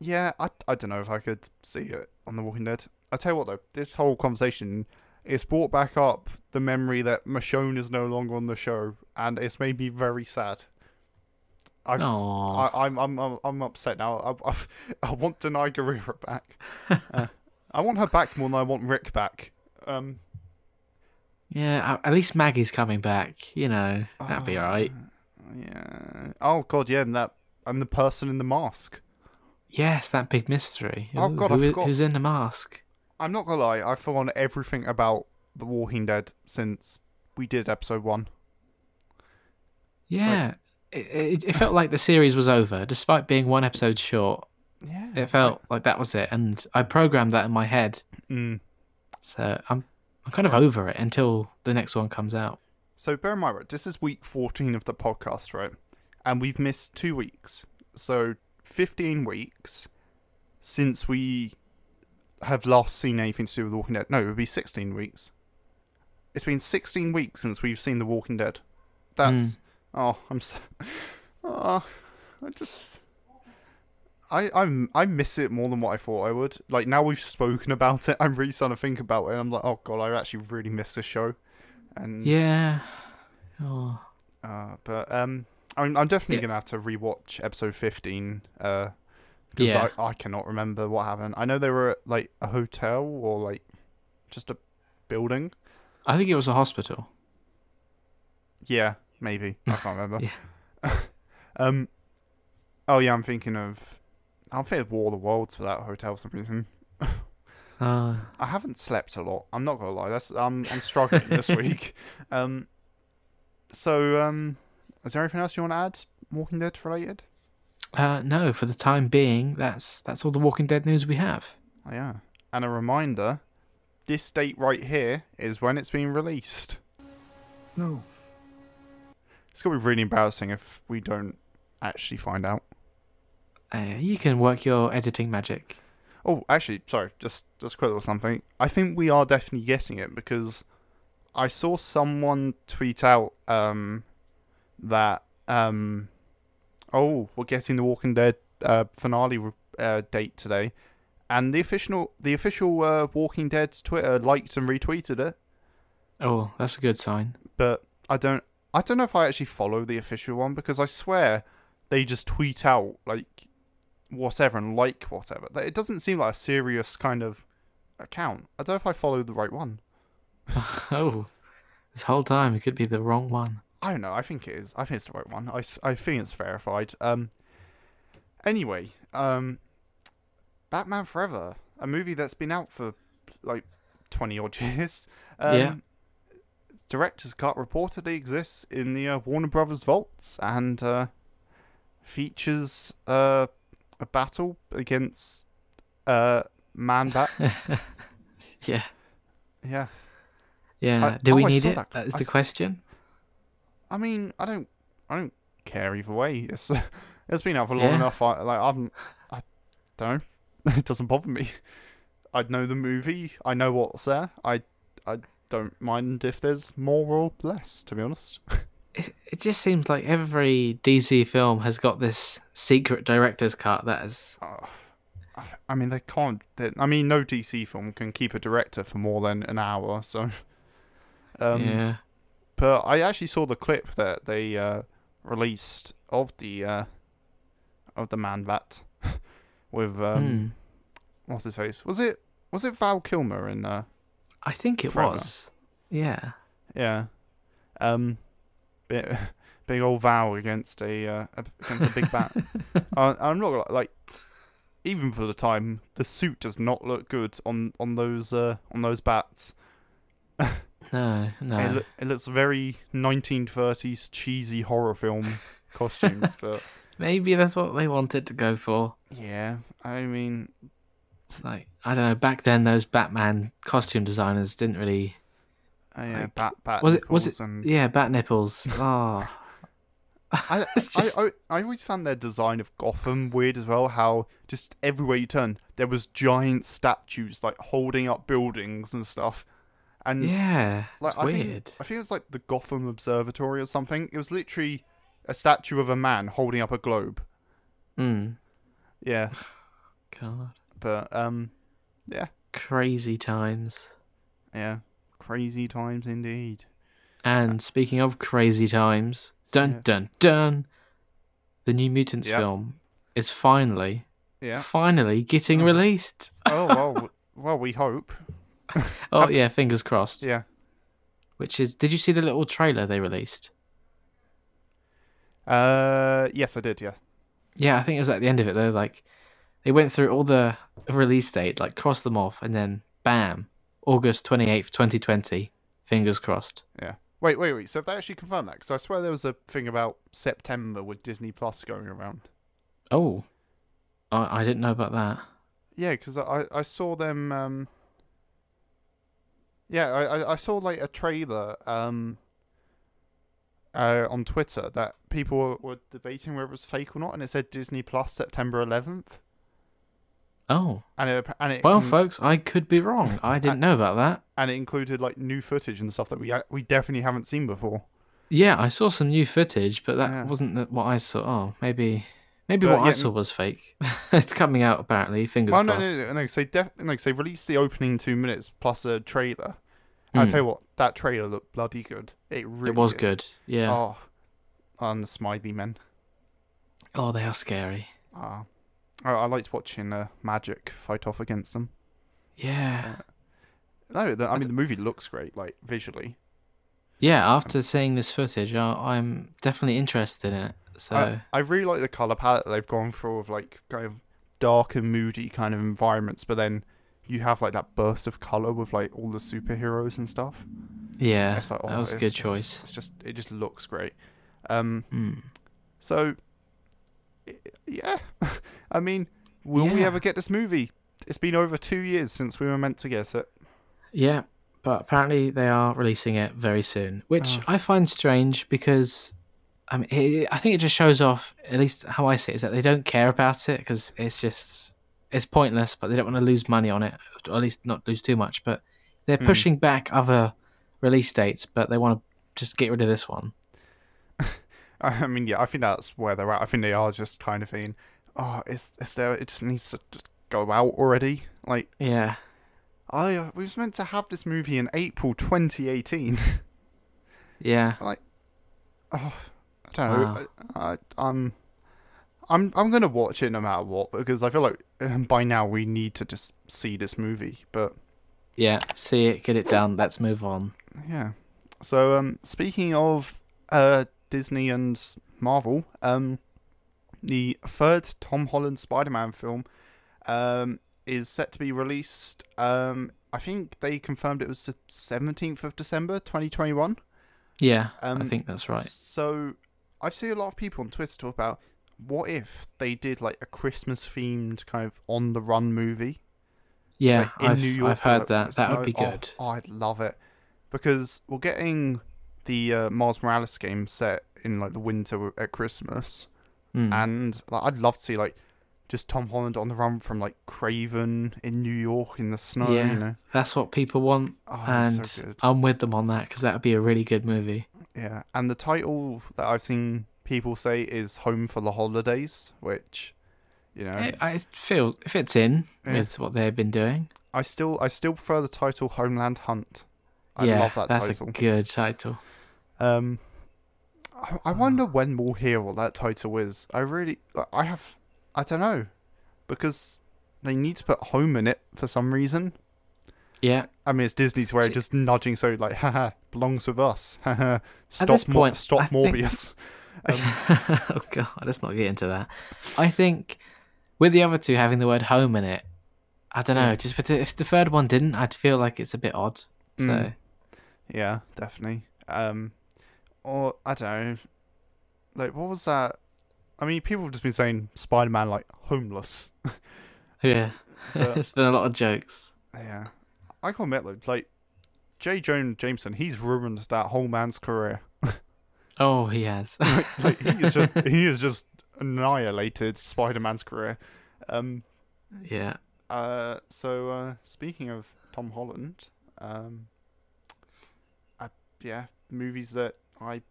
yeah, I don't know if I could see it on The Walking Dead. I tell you what though, this whole conversation, it's brought back up the memory that Michonne is no longer on the show, and it's made me very sad. I'm upset now. I want Denai Guerrero back. I want her back more than I want Rick back. Yeah, at least Maggie's coming back. You know, that'd be alright. Yeah. Oh god, yeah, and the person in the mask. Yes, that big mystery. Oh god, who's in the mask? I'm not gonna lie, I've forgotten everything about The Walking Dead since we did episode 1. Yeah. Like, It felt like the series was over, despite being one episode short. Yeah, it felt like that was it, and I programmed that in my head. So I'm kind of over it until the next one comes out. So bear in mind, right, this is week 14 of the podcast, right? And we've missed 2 weeks, so 15 weeks since we have last seen anything to do with The Walking Dead. No, it would be 16 weeks. It's been 16 weeks since we've seen The Walking Dead. That's. Oh, I'm so. Oh, I just. I miss it more than what I thought I would. Like, now we've spoken about it, I'm really starting to think about it. And I'm like, oh god, I actually really miss this show. And yeah, Oh. But I'm definitely gonna have to rewatch episode 15. Because I cannot remember what happened. I know they were at like a hotel or like just a building. I think it was a hospital. Yeah, maybe. I can't remember. I'm thinking of War of the Worlds for that hotel for some reason. I haven't slept a lot. I'm not gonna lie. That's I'm struggling this week. So is there anything else you want to add, Walking Dead related? No, for the time being, that's all the Walking Dead news we have. Oh, yeah. And a reminder, this date right here is when it's being released. No. It's going to be really embarrassing if we don't actually find out. You can work your editing magic. Oh, actually, sorry, just quick or something. I think we are definitely getting it because I saw someone tweet out that... we're getting the Walking Dead finale date today, and the official Walking Dead Twitter liked and retweeted it. Oh, that's a good sign. But I don't know if I actually follow the official one because I swear they just tweet out like whatever and like whatever. It doesn't seem like a serious kind of account. I don't know if I follow the right one. Oh, this whole time it could be the wrong one. I don't know. I think it is. I think it's the right one. I think it's verified. Anyway, Batman Forever, a movie that's been out for like 20 odd years. Director's cut reportedly exists in the Warner Brothers vaults and features a battle against Man-Bats. Yeah. Yeah. Do we need it? That is the question. I mean, I don't care either way. It's been out for long enough. I don't know. It doesn't bother me. I know the movie. I know what's there. I don't mind if there's more or less, to be honest. It just seems like every DC film has got this secret director's cut that is. I mean, they can't. No DC film can keep a director for more than an hour. So. Yeah. But I actually saw the clip that they released of the Man-Bat with what's his face? Was it Val Kilmer in? I think it was. Yeah. Big old Val against a big bat. I'm not gonna, like, even for the time, the suit does not look good on those bats. No. It looks very 1930s cheesy horror film costumes, but maybe that's what they wanted to go for. Yeah, I mean, it's like, I don't know. Back then, those Batman costume designers didn't really. Yeah, like, bat. Was it? And... Yeah, bat nipples. Oh. I always found their design of Gotham weird as well, how just everywhere you turn, there was giant statues like holding up buildings and stuff. And yeah, like, weird. I think it's like the Gotham Observatory or something. It was literally a statue of a man holding up a globe. Yeah. God. But yeah. Crazy times. Yeah, crazy times indeed. And speaking of crazy times, dun dun dun, the New Mutants film is finally getting released. Oh well, we hope. Oh, yeah, fingers crossed. Yeah. Did you see the little trailer they released? Yes, I did, yeah. Yeah, I think it was at the end of it, though. Like, they went through all the release dates, like, crossed them off, and then, bam, August 28th, 2020, fingers crossed. Yeah. Wait, so have they actually confirmed that? Because I swear there was a thing about September with Disney Plus going around. Oh. I didn't know about that. Yeah, because I saw them... Yeah, I saw like a trailer on Twitter that people were debating whether it was fake or not, and it said Disney Plus September 11th. Oh, and folks, I could be wrong. I didn't know about that. And it included like new footage and stuff that we definitely haven't seen before. Yeah, I saw some new footage, but that wasn't what I saw. Oh, maybe what I saw was fake. It's coming out apparently. Fingers crossed. No. So they released the opening 2 minutes plus a trailer, I'll tell you what, that trailer looked bloody good. It really was good. Yeah. Oh, and the smiley men. Oh, they are scary. Ah, I liked watching magic fight off against them. Yeah. I mean the movie looks great, like visually. Yeah, after seeing this footage, I'm definitely interested in it. So I really like the color palette that they've gone for, of like kind of dark and moody kind of environments, but then you have like that burst of color with like all the superheroes and stuff. Yeah, it's like, oh, that was a good choice. It just looks great. So yeah, I mean, will we ever get this movie? It's been over 2 years since we were meant to get it. Yeah, but apparently they are releasing it very soon, which I find strange because I think it just shows off, at least how I see it, is that they don't care about it because it's pointless, but they don't want to lose money on it, or at least not lose too much. But they're pushing back other release dates, but they want to just get rid of this one. I mean, yeah, I think that's where they're at. I think they are just kind of thinking, oh, it's there, it just needs to just go out already. Like, yeah. We was meant to have this movie in April 2018. Yeah. Like, oh, I don't know. I'm gonna watch it no matter what, because I feel like by now we need to just see this movie. But yeah, see it, get it done. Let's move on. Yeah. So speaking of Disney and Marvel, the third Tom Holland Spider-Man film, is set to be released. I think they confirmed it was the 17th of December 2021. Yeah, I think that's right. So I've seen a lot of people on Twitter talk about what if they did like a Christmas themed kind of on the run movie. Yeah, like, in New York. I've heard that. That would be good. Oh, I'd love it, because we're getting the Miles Morales game set in like the winter at Christmas, and like, I'd love to see like just Tom Holland on the run from like Craven in New York in the snow. Yeah, you know? That's what people want, and so I'm with them on that, because that would be a really good movie. Yeah, and the title that I've seen people say is Home for the Holidays, which, you know, I feel it fits in with what they've been doing. I still prefer the title Homeland Hunt. I love that title. That's a good title. I wonder when we'll hear what that title is. I don't know, because they need to put home in it for some reason. Yeah. I mean, it's Disney's way of just nudging, so like, haha, belongs with us. Haha, stop Morbius. Oh, God, let's not get into that. I think with the other two having the word home in it, I don't know, just if the third one didn't, I'd feel like it's a bit odd. So. Yeah, definitely. Or, I don't know, like, what was that? I mean, people have just been saying Spider-Man like homeless. Yeah, it's been a lot of jokes. Yeah, I can't admit, though, like J. Jonah Jameson, he's ruined that whole man's career. Oh, he has. Like, he has just annihilated Spider-Man's career. Yeah. So speaking of Tom Holland, movies that I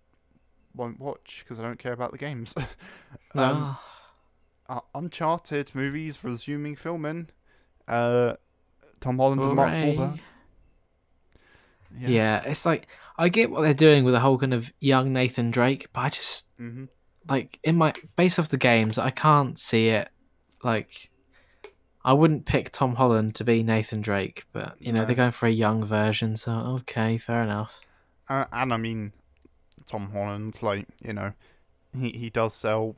won't watch because I don't care about the games. Uncharted movies resuming filming. Tom Holland and Mark Wahlberg. Yeah, it's like, I get what they're doing with the whole kind of young Nathan Drake, but I just like, based off the games, I can't see it. Like, I wouldn't pick Tom Holland to be Nathan Drake, but you know, they're going for a young version, so okay, fair enough. And I mean, Tom Holland, like, you know, he does sell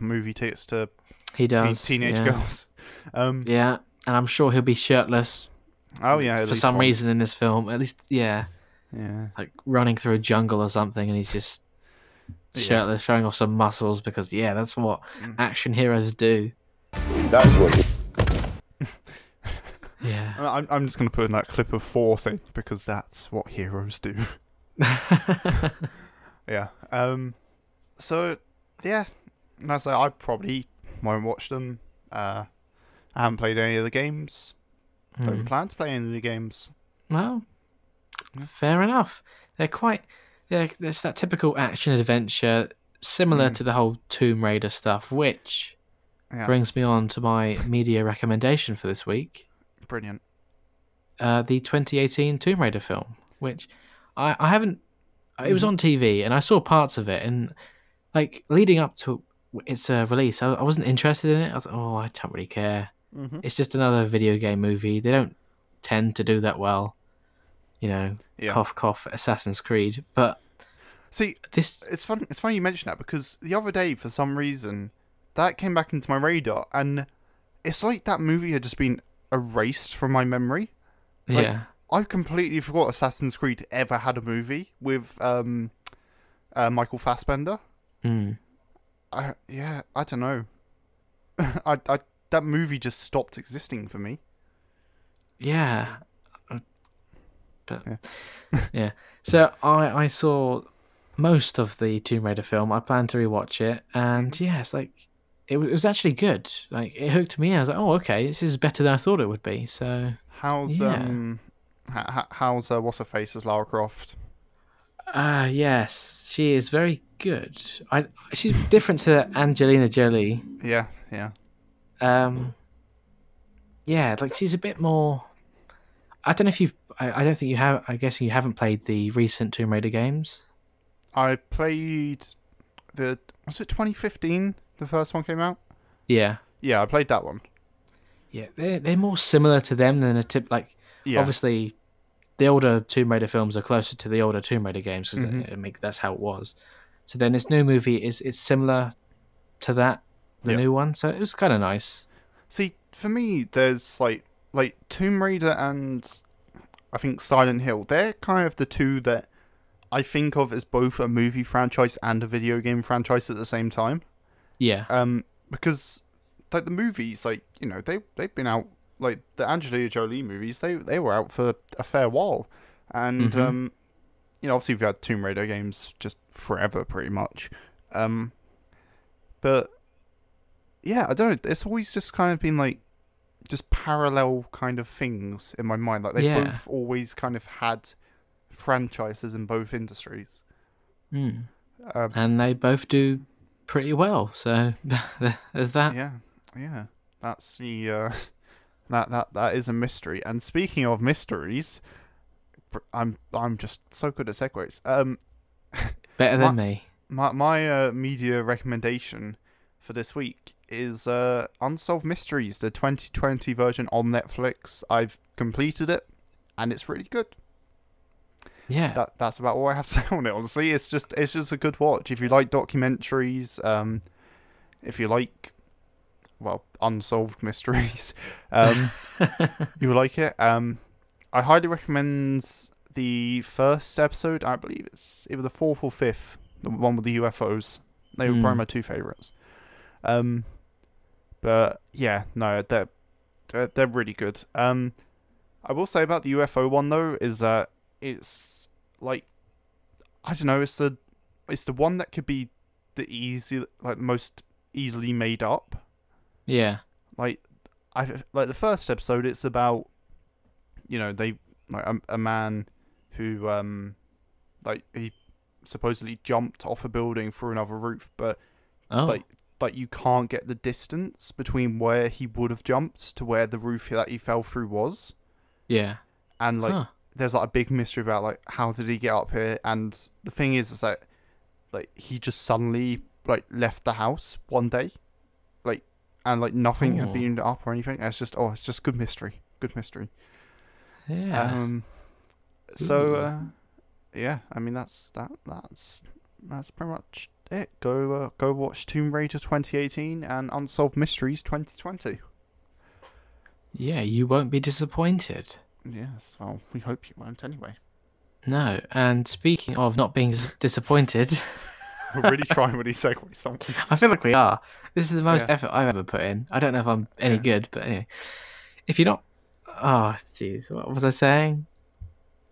movie tickets to teenage girls. Yeah, and I'm sure he'll be shirtless. Oh yeah, for some reason in this film, at least. Yeah, yeah, like running through a jungle or something, and he's just shirtless, showing off some muscles, because yeah, that's what action heroes do. That's what. Yeah, I'm just gonna put in that clip of Thor saying, because that's what heroes do. Yeah. So yeah, that's I probably won't watch them. I haven't played any of the games. Don't plan to play any of the games. Well, fair enough. They're quite. There's that typical action adventure, similar to the whole Tomb Raider stuff, which brings me on to my media recommendation for this week. Brilliant. The 2018 Tomb Raider film, which I haven't. It was on TV, and I saw parts of it, and like leading up to its release, I wasn't interested in it. I was like, oh, I don't really care. Mm-hmm. It's just another video game movie. They don't tend to do that well, you know. Yeah. Cough, cough. Assassin's Creed, but see, this it's fun. It's funny you mention that because the other day, for some reason, that came back into my radar, and it's like that movie had just been erased from my memory. Like, yeah. I completely forgot Assassin's Creed ever had a movie with Michael Fassbender. Mm. Yeah, I don't know. I that movie just stopped existing for me. Yeah, but, yeah. Yeah. So I saw most of the Tomb Raider film. I planned to rewatch it, and yeah, it's like it was actually good. Like it hooked me in. I was like, oh, okay, this is better than I thought it would be. So how's yeah. How's what's her face as Lara Croft? Yes, she is very good. She's different to Angelina Jolie. Yeah, yeah. Yeah, like she's a bit more. I don't know if you've. I don't think you have. I guess you haven't played the recent Tomb Raider games. I played the. Was it 2015? The first one came out. Yeah. Yeah, I played that one. Yeah, they're more similar to them than a tip like. Yeah. Obviously, the older Tomb Raider films are closer to the older Tomb Raider games because that's how it was. So then this new movie is similar to that, the new one. So it was kind of nice. See, for me, there's like Tomb Raider and I think Silent Hill. They're kind of the two that I think of as both a movie franchise and a video game franchise at the same time. Yeah. Because like the movies, like you know, they've been out. Like the Angelina Jolie movies, they were out for a fair while, and you know, obviously we've had Tomb Raider games just forever, pretty much. But yeah, I don't know. It's always just kind of been like just parallel kind of things in my mind. Like they both always kind of had franchises in both industries, and they both do pretty well. So there's that. Yeah, yeah. That's the. That is a mystery. And speaking of mysteries, I'm just so good at segues. Better than me. My media recommendation for this week is Unsolved Mysteries, the 2020 version on Netflix. I've completed it, and it's really good. Yeah, that's about all I have to say on it. Honestly, it's just a good watch. If you like documentaries, if you like. Well, unsolved mysteries. You will like it. I highly recommend the first episode. I believe it's either the fourth or fifth, the one with the UFOs. They were probably my two favourites. But yeah, no, they're really good. I will say about the UFO one though is it's like I don't know. It's the one that could be the most easily made up. Yeah, like the first episode, it's about, you know, they like a man who like he supposedly jumped off a building through another roof, but like you can't get the distance between where he would have jumped to where the roof that he fell through was. Yeah, and like there's like a big mystery about like how did he get up here, and the thing is that like he just suddenly like left the house one day. And like nothing had been up or anything. It's just good mystery, Yeah. So, yeah. I mean, that's pretty much it. Go watch Tomb Raider 2018 and Unsolved Mysteries 2020. Yeah, you won't be disappointed. Yes. Well, we hope you won't anyway. No. And speaking of not being disappointed. We're really trying with these segues, aren't we? I feel like we are. This is the most effort I've ever put in. I don't know if I'm any good, but anyway. If you're not... Oh, jeez. What was I saying?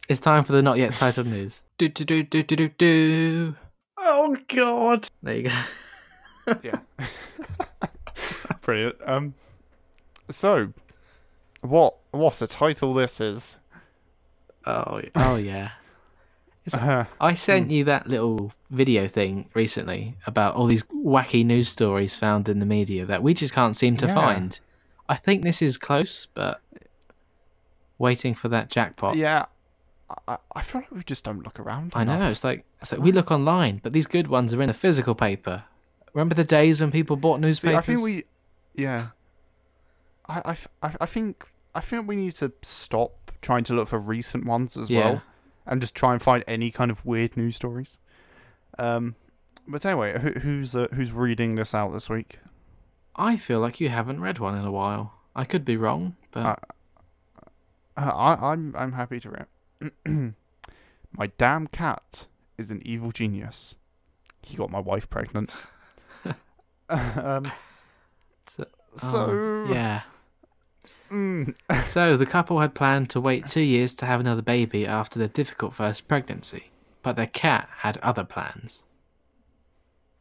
It's time for the not yet titled news. Do-do-do-do-do-do-do. Oh, God. There you go. Yeah. Brilliant. So, what the title this is? Oh yeah. I sent you that little video thing recently about all these wacky news stories found in the media that we just can't seem to find. I think this is close, but waiting for that jackpot. Yeah, I feel like we just don't look around. I know, it's like we look online, but these good ones are in the physical paper. Remember the days when people bought newspapers? See, I think we, yeah. I think we need to stop trying to look for recent ones as well, and just try and find any kind of weird news stories. But anyway, who's reading this out this week? I feel like you haven't read one in a while. I could be wrong, but I'm happy to read. My damn cat is an evil genius. He got my wife pregnant. So the couple had planned to wait 2 years to have another baby after their difficult first pregnancy, but their cat had other plans.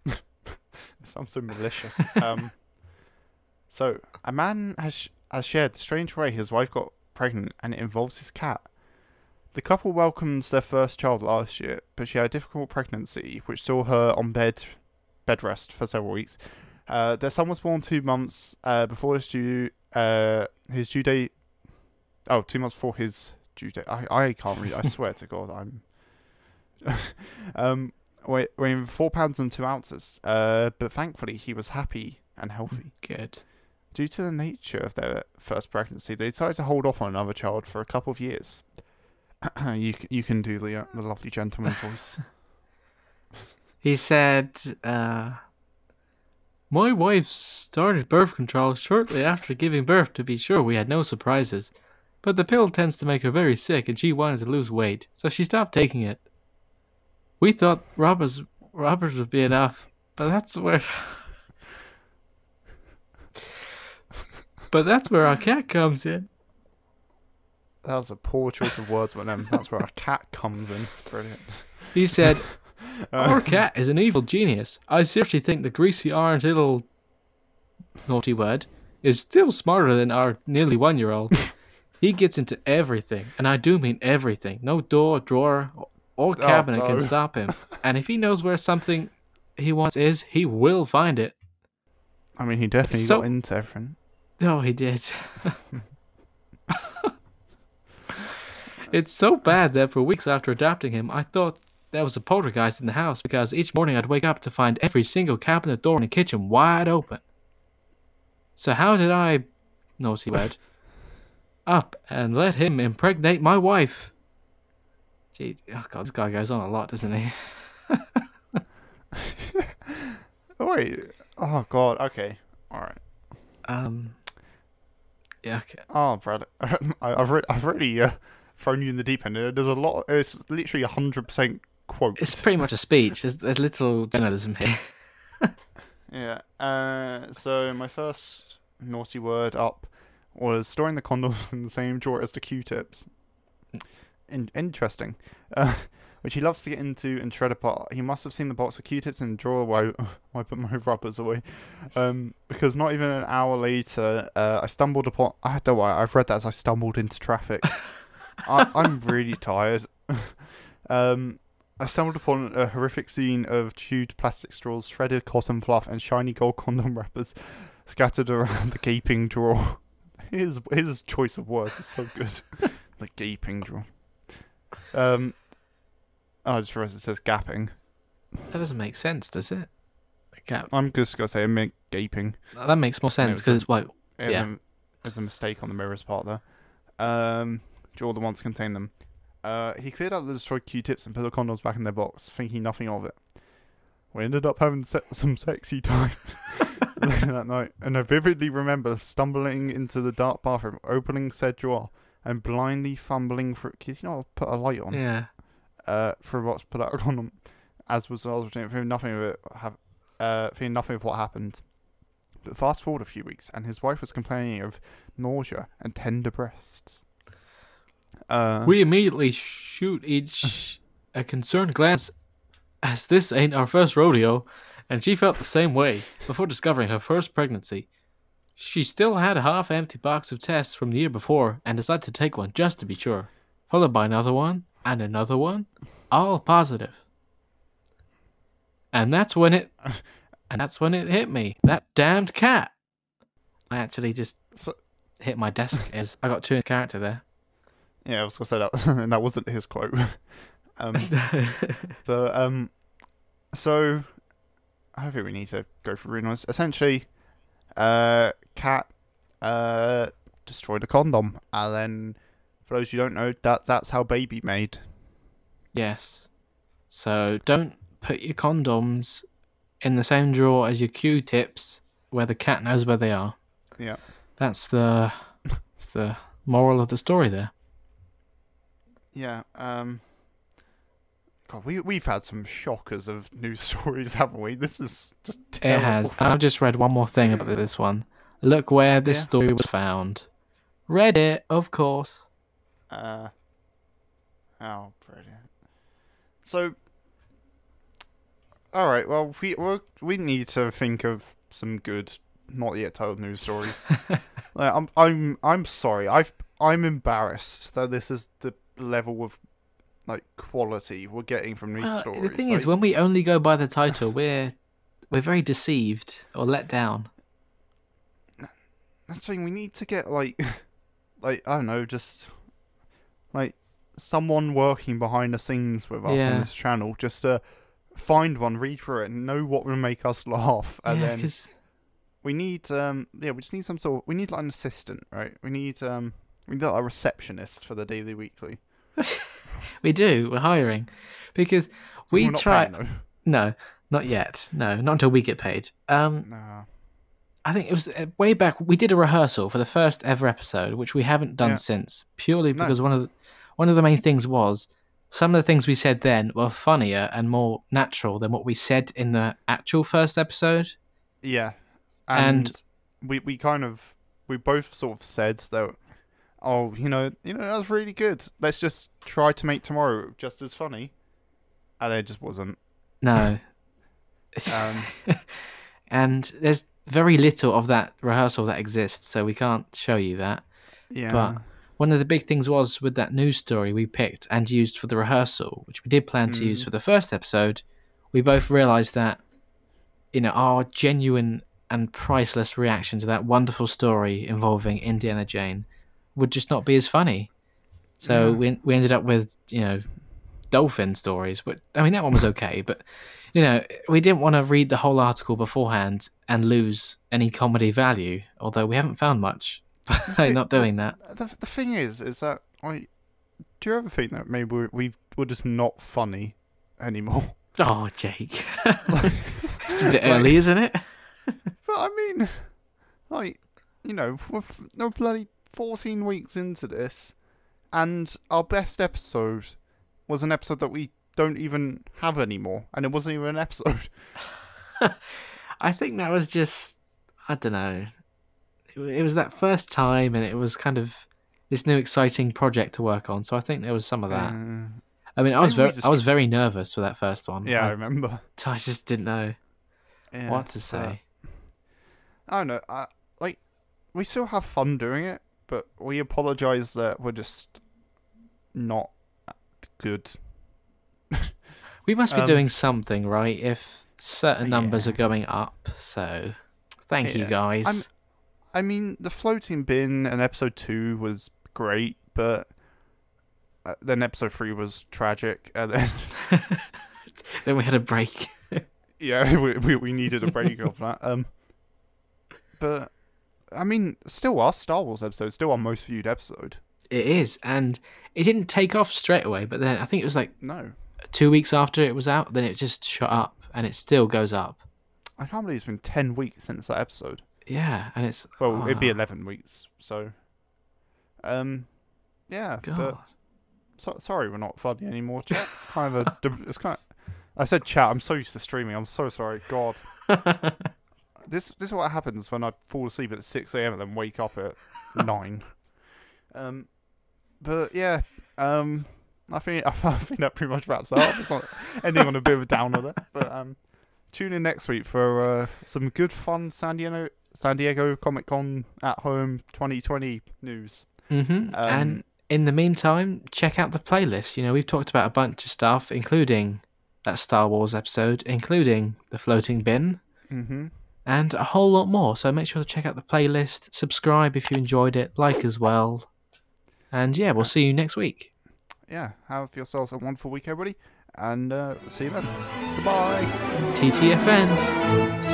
It sounds so malicious. So a man has shared the strange way his wife got pregnant, and it involves his cat. The couple welcomed their first child last year, but she had a difficult pregnancy, which saw her on bed rest for several weeks. Their son was born 2 months before his due date. Oh, 2 months before his due date. I can't read. I swear to God, I'm. Weighing 4 pounds and 2 ounces. But thankfully, he was happy and healthy. Good. Due to the nature of their first pregnancy, they decided to hold off on another child for a couple of years. You can do the lovely gentleman's voice. He said, "My wife started birth control shortly after giving birth to be sure we had no surprises, but the pill tends to make her very sick, and she wanted to lose weight, so she stopped taking it. We thought robbers would be enough, but that's where our cat comes in." That was a poor choice of words, but that's where our cat comes in. Brilliant. He said, "Our cat is an evil genius. I seriously think the greasy orange little naughty word is still smarter than our nearly 1-year-old. He gets into everything, and I do mean everything. No door, drawer, or cabinet can stop him. And if he knows where something he wants is, he will find it." I mean, he definitely got into everything. Oh, he did. "It's so bad that for weeks after adopting him, I thought there was a poltergeist in the house, because each morning I'd wake up to find every single cabinet, door, and kitchen wide open. So how did I, naughty word, up and let him impregnate my wife?" Gee, oh God, this guy goes on a lot, doesn't he? Wait, oh God, okay, all right. Yeah, okay. Oh, Brad, I've really thrown you in the deep end. There's a lot. It's literally 100% quote. It's pretty much a speech. There's little journalism here. Yeah. So my first naughty word up was storing the condoms in the same drawer as the Q-tips. Interesting. Which he loves to get into and shred apart. He must have seen the box of Q-tips and draw away. I put my rubbers away. Because not even an hour later, I stumbled upon. I don't know why I've read that as I stumbled into traffic. I'm really tired. I stumbled upon a horrific scene of chewed plastic straws, shredded cotton fluff, and shiny gold condom wrappers scattered around the gaping drawer. His choice of words is so good. The gaping drawer. Oh, I just realized it says gapping. That doesn't make sense, does it? Gap. I'm just going to say I meant gaping. That makes more sense because it's like. Yeah. There's a mistake on the mirrors part there. All the ones to contain them. He cleared out the destroyed Q-tips and put the condoms back in their box, thinking nothing of it. We ended up having some sexy time later that night, and I vividly remember stumbling into the dark bathroom, opening said drawer, and blindly fumbling for it. Because you know, I'll put a light on. Yeah. For what's put out a condom, as was another thing, feeling nothing of what happened. But fast forward a few weeks, and his wife was complaining of nausea and tender breasts. We immediately shoot each a concerned glance, as this ain't our first rodeo, and she felt the same way before discovering her first pregnancy. She still had a half-empty box of tests from the year before and decided to take one just to be sure, followed by another one and another one, all positive. And that's when it hit me. That damned cat. I actually just hit my desk as I got two in character there. Yeah, I was gonna say that, and that wasn't his quote. But so I don't think we need to go through rumors. Essentially, Kat destroyed a condom, and then for those who don't know, that's how Baby made. Yes. So don't put your condoms in the same drawer as your Q-tips, where the cat knows where they are. Yeah. That's the moral of the story there. Yeah. God, we've had some shockers of news stories, haven't we? This is just terrible. It has. I've just read one more thing about this one. Look where this story was found. Reddit, of course. Oh, brilliant. So, all right. Well, we need to think of some good, not yet told news stories. Like, I'm sorry. I'm embarrassed that this is the level of like quality we're getting from these stories. The thing is, when we only go by the title, we're very deceived or let down. That's the thing. We need to get like I don't know, just like someone working behind the scenes with us on this channel, just to find one, read through it, and know what will make us laugh, and then we need we just need some sort of, we need like an assistant, right? We need like a receptionist for the Daily Weekly. We do. We're hiring because we try. Paying, no, not yet. No, not until we get paid. No. I think it was way back. We did a rehearsal for the first ever episode, which we haven't done since, purely because one of the main things was some of the things we said then were funnier and more natural than what we said in the actual first episode. Yeah, and we kind of both sort of said that. Oh, you know, that was really good. Let's just try to make tomorrow just as funny, and it just wasn't. No. And there's very little of that rehearsal that exists, so we can't show you that. Yeah. But one of the big things was with that news story we picked and used for the rehearsal, which we did plan to use for the first episode. We both realised that, you know, our genuine and priceless reaction to that wonderful story involving Indiana Jane would just not be as funny. So we ended up with, you know, dolphin stories. But I mean, that one was okay. But, you know, we didn't want to read the whole article beforehand and lose any comedy value, although we haven't found much by not doing that. The thing is that, do you ever think that maybe we're just not funny anymore? Oh, Jake. Like, it's a bit early, isn't it? But I mean, like, you know, we're bloody 14 weeks into this, and our best episode was an episode that we don't even have anymore, and it wasn't even an episode. I think that was just, I don't know, it was that first time, and it was kind of this new exciting project to work on, so I think there was some of that. I mean, I was very nervous for that first one. Yeah, I remember. I just didn't know what to say. I don't know, we still have fun doing it, but we apologise that we're just not good. We must be doing something, right, if certain numbers are going up, so thank you guys. I mean, the floating bin and episode 2 was great, but then episode 3 was tragic, and then... then we had a break. Yeah, we needed a break of that. But... I mean, still our Star Wars episode, still our most viewed episode. It is, and it didn't take off straight away, but then I think it was like 2 weeks after it was out, then it just shot up, and it still goes up. I can't believe it's been 10 weeks since that episode. Yeah, and it's... Well, it'd be 11 weeks, so... yeah, God. But... sorry we're not funny anymore, chat. It's kind of a... It's kind of, I said chat, I'm so used to streaming, I'm so sorry, God. This is what happens when I fall asleep at 6 AM and then wake up at 9. But yeah, I think that pretty much wraps up. It's not ending on a bit of a downer there. But tune in next week for some good fun San Diego Comic-Con at home 2020 news. And in the meantime, check out the playlist. You know, we've talked about a bunch of stuff, including that Star Wars episode, including the floating bin. And a whole lot more, so make sure to check out the playlist, subscribe if you enjoyed it, like as well. And yeah, we'll see you next week. Yeah, have yourselves a wonderful week, everybody. And see you then. Goodbye. TTFN.